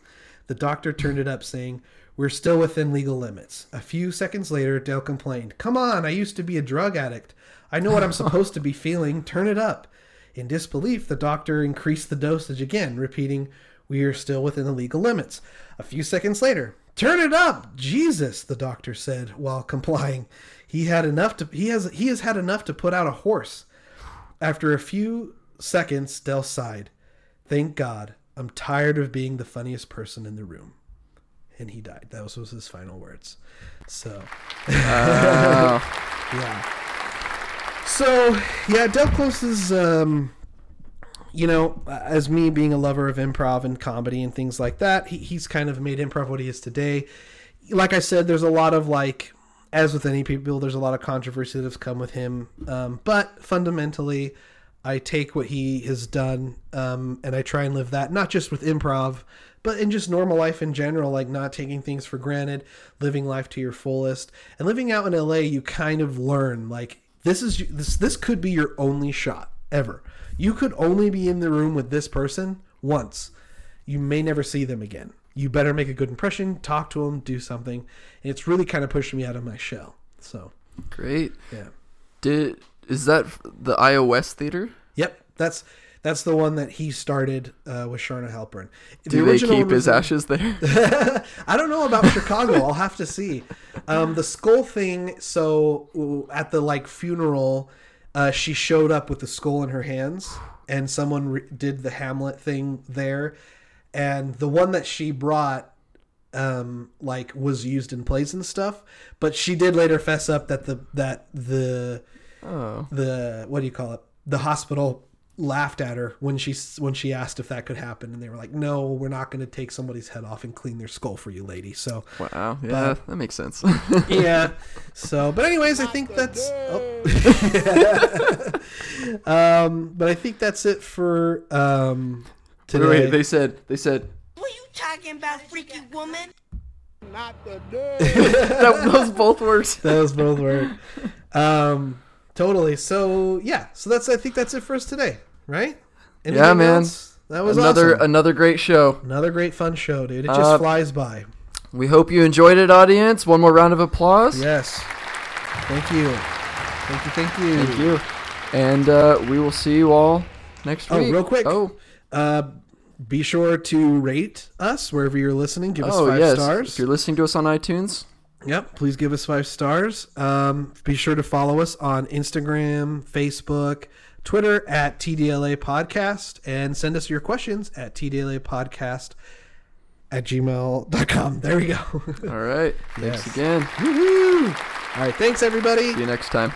The doctor turned it up, saying, "We're still within legal limits." A few seconds later, Del complained, "Come on, I used to be a drug addict. I know what I'm supposed to be feeling. Turn it up." In disbelief, the doctor increased the dosage again, repeating, "We are still within the legal limits." A few seconds later, "Turn it up, Jesus," the doctor said while complying. He had enough to, he has, he has had enough to put out a horse. After a few seconds, Del sighed. "Thank God, I'm tired of being the funniest person in the room." And he died. That was, was his final words. So, uh. yeah. So, yeah, Del Close is, um, you know, as me being a lover of improv and comedy and things like that, he, he's kind of made improv what he is today. Like I said, there's a lot of, like, as with any people, there's a lot of controversy that has come with him. Um, but fundamentally, I take what he has done, um, and I try and live that, not just with improv, but in just normal life in general, like not taking things for granted, living life to your fullest. And living out in L A, you kind of learn, like, this is this this could be your only shot ever. You could only be in the room with this person once. You may never see them again. you better make a good impression, talk to them, do something. And it's really kind of pushing me out of my shell. So great. Yeah. Did is that the I O S theater? Yep. That's that's the one that he started uh, with Sharna Halpern. The do they keep his there. ashes there? I don't know about Chicago. I'll have to see. Um, the skull thing. So at the like funeral, uh, she showed up with the skull in her hands, and someone re- did the Hamlet thing there. And the one that she brought, um, like, was used in plays and stuff. But she did later fess up that the that the oh. the what do you call it? The hospital laughed at her when she when she asked if that could happen, and they were like, "No, we're not going to take somebody's head off and clean their skull for you, lady." So wow, yeah, but, that makes sense. yeah. So, but anyways, I think that's. Oh. um, but I think that's it for. Um, Wait, wait, they said, they said, "What are you talking about, freaky woman?" Not the that Those both worked. Those both worked. Um, totally. So, yeah. So, that's, I think that's it for us today, right? Anything yeah, man. Else? That was another, awesome. Another great show. Another great fun show, dude. It just uh, flies by. We hope you enjoyed it, audience. One more round of applause. Yes. Thank you. Thank you, thank you. Thank you. And uh, we will see you all next oh, week. Oh, real quick. Oh. Uh, be sure to rate us wherever you're listening. Give us oh, five yes. stars. If you're listening to us on iTunes. Yep. Please give us five stars. Um, be sure to follow us on Instagram, Facebook, Twitter at T D L A Podcast, and send us your questions at T D L A Podcast at gmail dot com. There we go. All right. Thanks yes. again. Woo-hoo. All right. Thanks, everybody. See you next time.